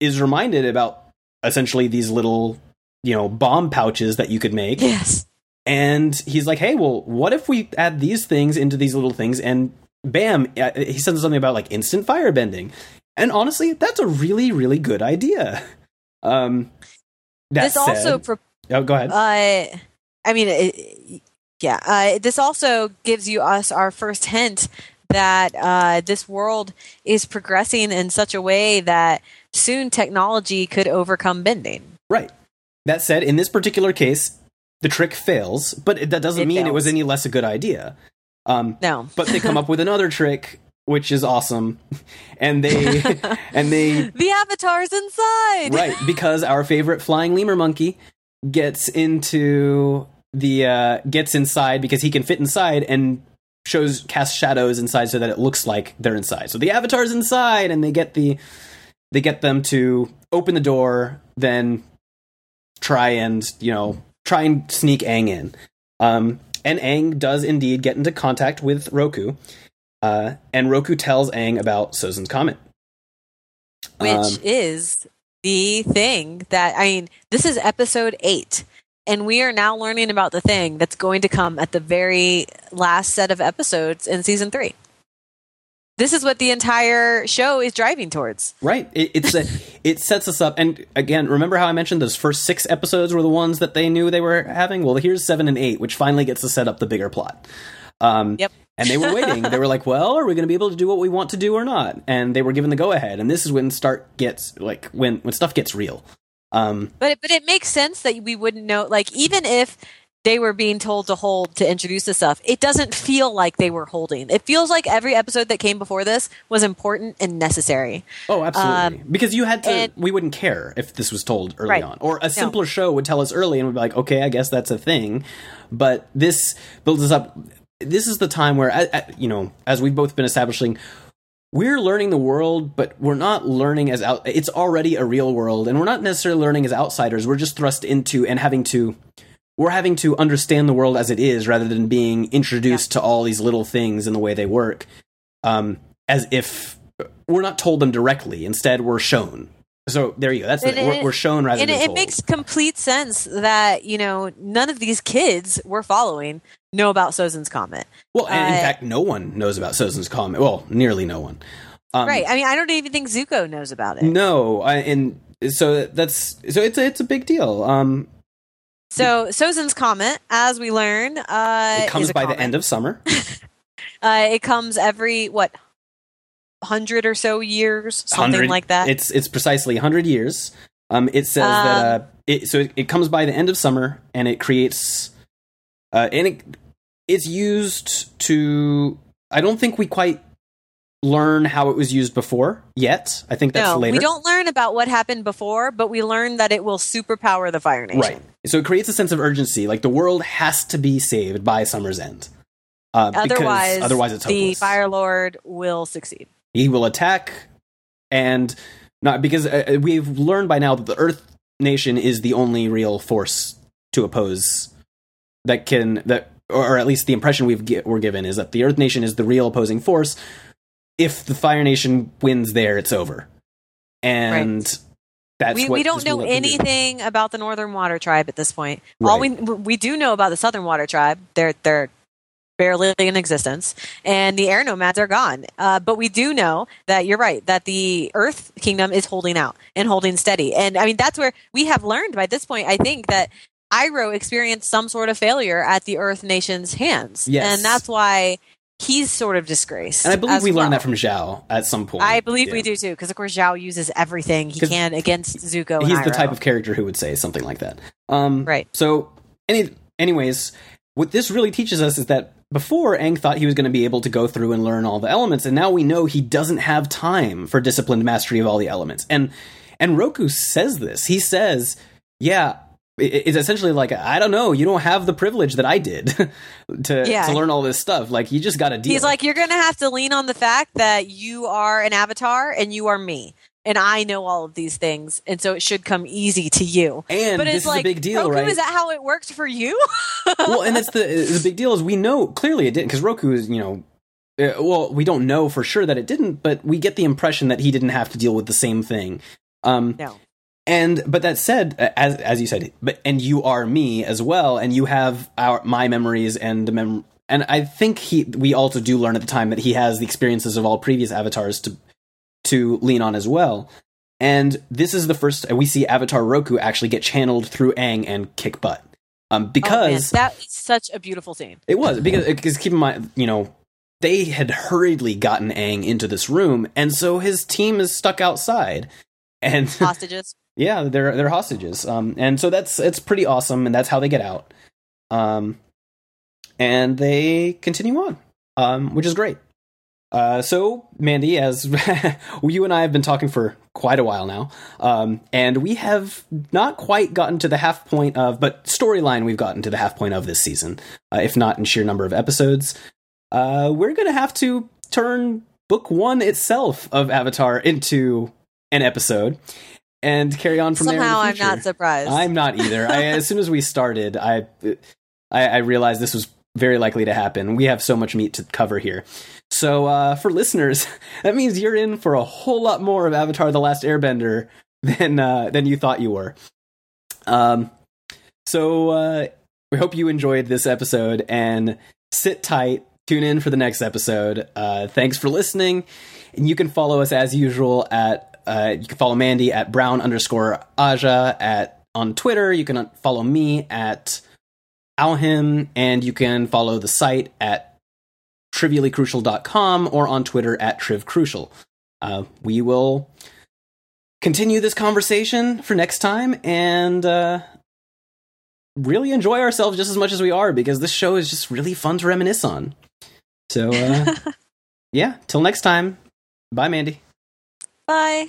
is reminded about essentially these little, you know, bomb pouches that you could make. Yes. And he's like, hey, well, what if we add these things into these little things? And bam, he says something about like instant firebending. And honestly, that's a really, really good idea. Oh, go ahead. This also gives us our first hint that this world is progressing in such a way that soon technology could overcome bending. Right. That said, in this particular case, the trick fails, but that doesn't mean it was any less a good idea. No. But they come up with another trick, which is awesome. And the Avatar's inside! Right, because our favorite flying lemur monkey gets inside because he can fit inside and cast shadows inside so that it looks like they're inside. So the Avatar's inside, and they get them to open the door, then try and sneak Aang in. And Aang does indeed get into contact with Roku, and Roku tells Aang about Sozin's Comet, which is the thing that this is episode 8. And we are now learning about the thing that's going to come at the very last set of episodes in season 3. This is what the entire show is driving towards. Right. It sets us up. And again, remember how I mentioned those first 6 episodes were the ones that they knew they were having? Well, here's 7 and 8, which finally gets to set up the bigger plot. Yep. And they were waiting. They were like, well, are we going to be able to do what we want to do or not? And they were given the go ahead. And this is when when stuff gets real. But it makes sense that we wouldn't know, like, even if they were being told to hold to introduce the stuff, it doesn't feel like they were holding. It feels like every episode that came before this was important and necessary. Oh, absolutely. Because you had to, we wouldn't care if this was told early on. Or a simpler show would tell us early and we'd be like, okay, I guess that's a thing. But this builds us up. This is the time where, as we've both been establishing, we're learning the world, but we're not learning it's already a real world, and we're not necessarily learning as outsiders. We're just thrust into and having to understand the world as it is, rather than being introduced to all these little things and the way they work, as if we're not told them directly. Instead, we're shown. So there you go. That's we're shown rather than told. It makes complete sense that, you know, none of these kids we're following know about Sozin's Comet. Well, and in fact, no one knows about Sozin's Comet. Well, nearly no one. Right. I mean, I don't even think Zuko knows about it. No. It's a big deal. So Sozin's Comet, as we learn, it comes by the end of summer. It comes every 100 or so years, something like that. It's precisely 100 years. It says that it comes by the end of summer, and it creates it's used to. I don't think we quite learn how it was used before yet. I think that's later. We don't learn about what happened before, but we learn that it will superpower the Fire Nation. Right. So it creates a sense of urgency, like the world has to be saved by summer's end. Otherwise it's hopeless. The Fire Lord will succeed. He will attack, and not because we've learned by now that the Earth Nation is the only real force to oppose or at least the impression we're given is that the Earth Nation is the real opposing force. If the Fire Nation wins there, it's over. And that's we don't know anything about the Northern Water Tribe at this point. Right. All we do know about the Southern Water Tribe, they're barely in existence, and the Air Nomads are gone. But we do know that you're right, that the Earth Kingdom is holding out and holding steady. And I mean, that's where we have learned by this point, I think, that Iroh experienced some sort of failure at the Earth Nation's hands. Yes. And that's why he's sort of disgraced. And I believe we learned that from Zhao at some point. I believe we do too, because of course Zhao uses everything he can against Zuko and Iroh. He's the type of character who would say something like that. Right. So anyways, what this really teaches us is that before, Aang thought he was going to be able to go through and learn all the elements, and now we know he doesn't have time for disciplined mastery of all the elements. And Roku says this. He says, yeah, it's essentially like, I don't know, you don't have the privilege that I did to learn all this stuff. Like, you just got to deal. He's like, you're going to have to lean on the fact that you are an avatar and you are me. And I know all of these things, and so it should come easy to you. And but this is a big deal, Roku, right? Is that how it works for you? Well, and that's the big deal, is we know clearly it didn't, because Roku is, you know, well, we don't know for sure that it didn't, but we get the impression that he didn't have to deal with the same thing. No. And but that said, as you said, and you are me as well, and you have my memories and the memory. And I think we also do learn at the time that he has the experiences of all previous avatars to lean on as well. And this is the first we see Avatar Roku actually get channeled through Aang and kick butt. Because that's such a beautiful scene. It was, because keep in mind, you know, they had hurriedly gotten Aang into this room, and so his team is stuck outside and hostages. Yeah, they're hostages. And so it's pretty awesome, and that's how they get out. And they continue on. Which is great. So, Mandy, as you and I have been talking for quite a while now, and we have not quite gotten to the half point of, but storyline we've gotten to the half point of this season, if not in sheer number of episodes, we're going to have to turn book one itself of Avatar into an episode and carry on from there. Somehow I'm not surprised. I'm not either. As soon as we started, I realized this was very likely to happen. We have so much meat to cover here. So for listeners, that means you're in for a whole lot more of Avatar The Last Airbender than you thought you were. So we hope you enjoyed this episode, and sit tight, tune in for the next episode. Thanks for listening. And you can follow us as usual at, you can follow Mandy at Brown_Aja on Twitter. You can follow me at Alhim, and you can follow the site at triviallycrucial.com or on Twitter at trivcrucial. We will continue this conversation for next time, and really enjoy ourselves just as much as we are, because this show is just really fun to reminisce on. So yeah, till next time. Bye, Mandy. Bye.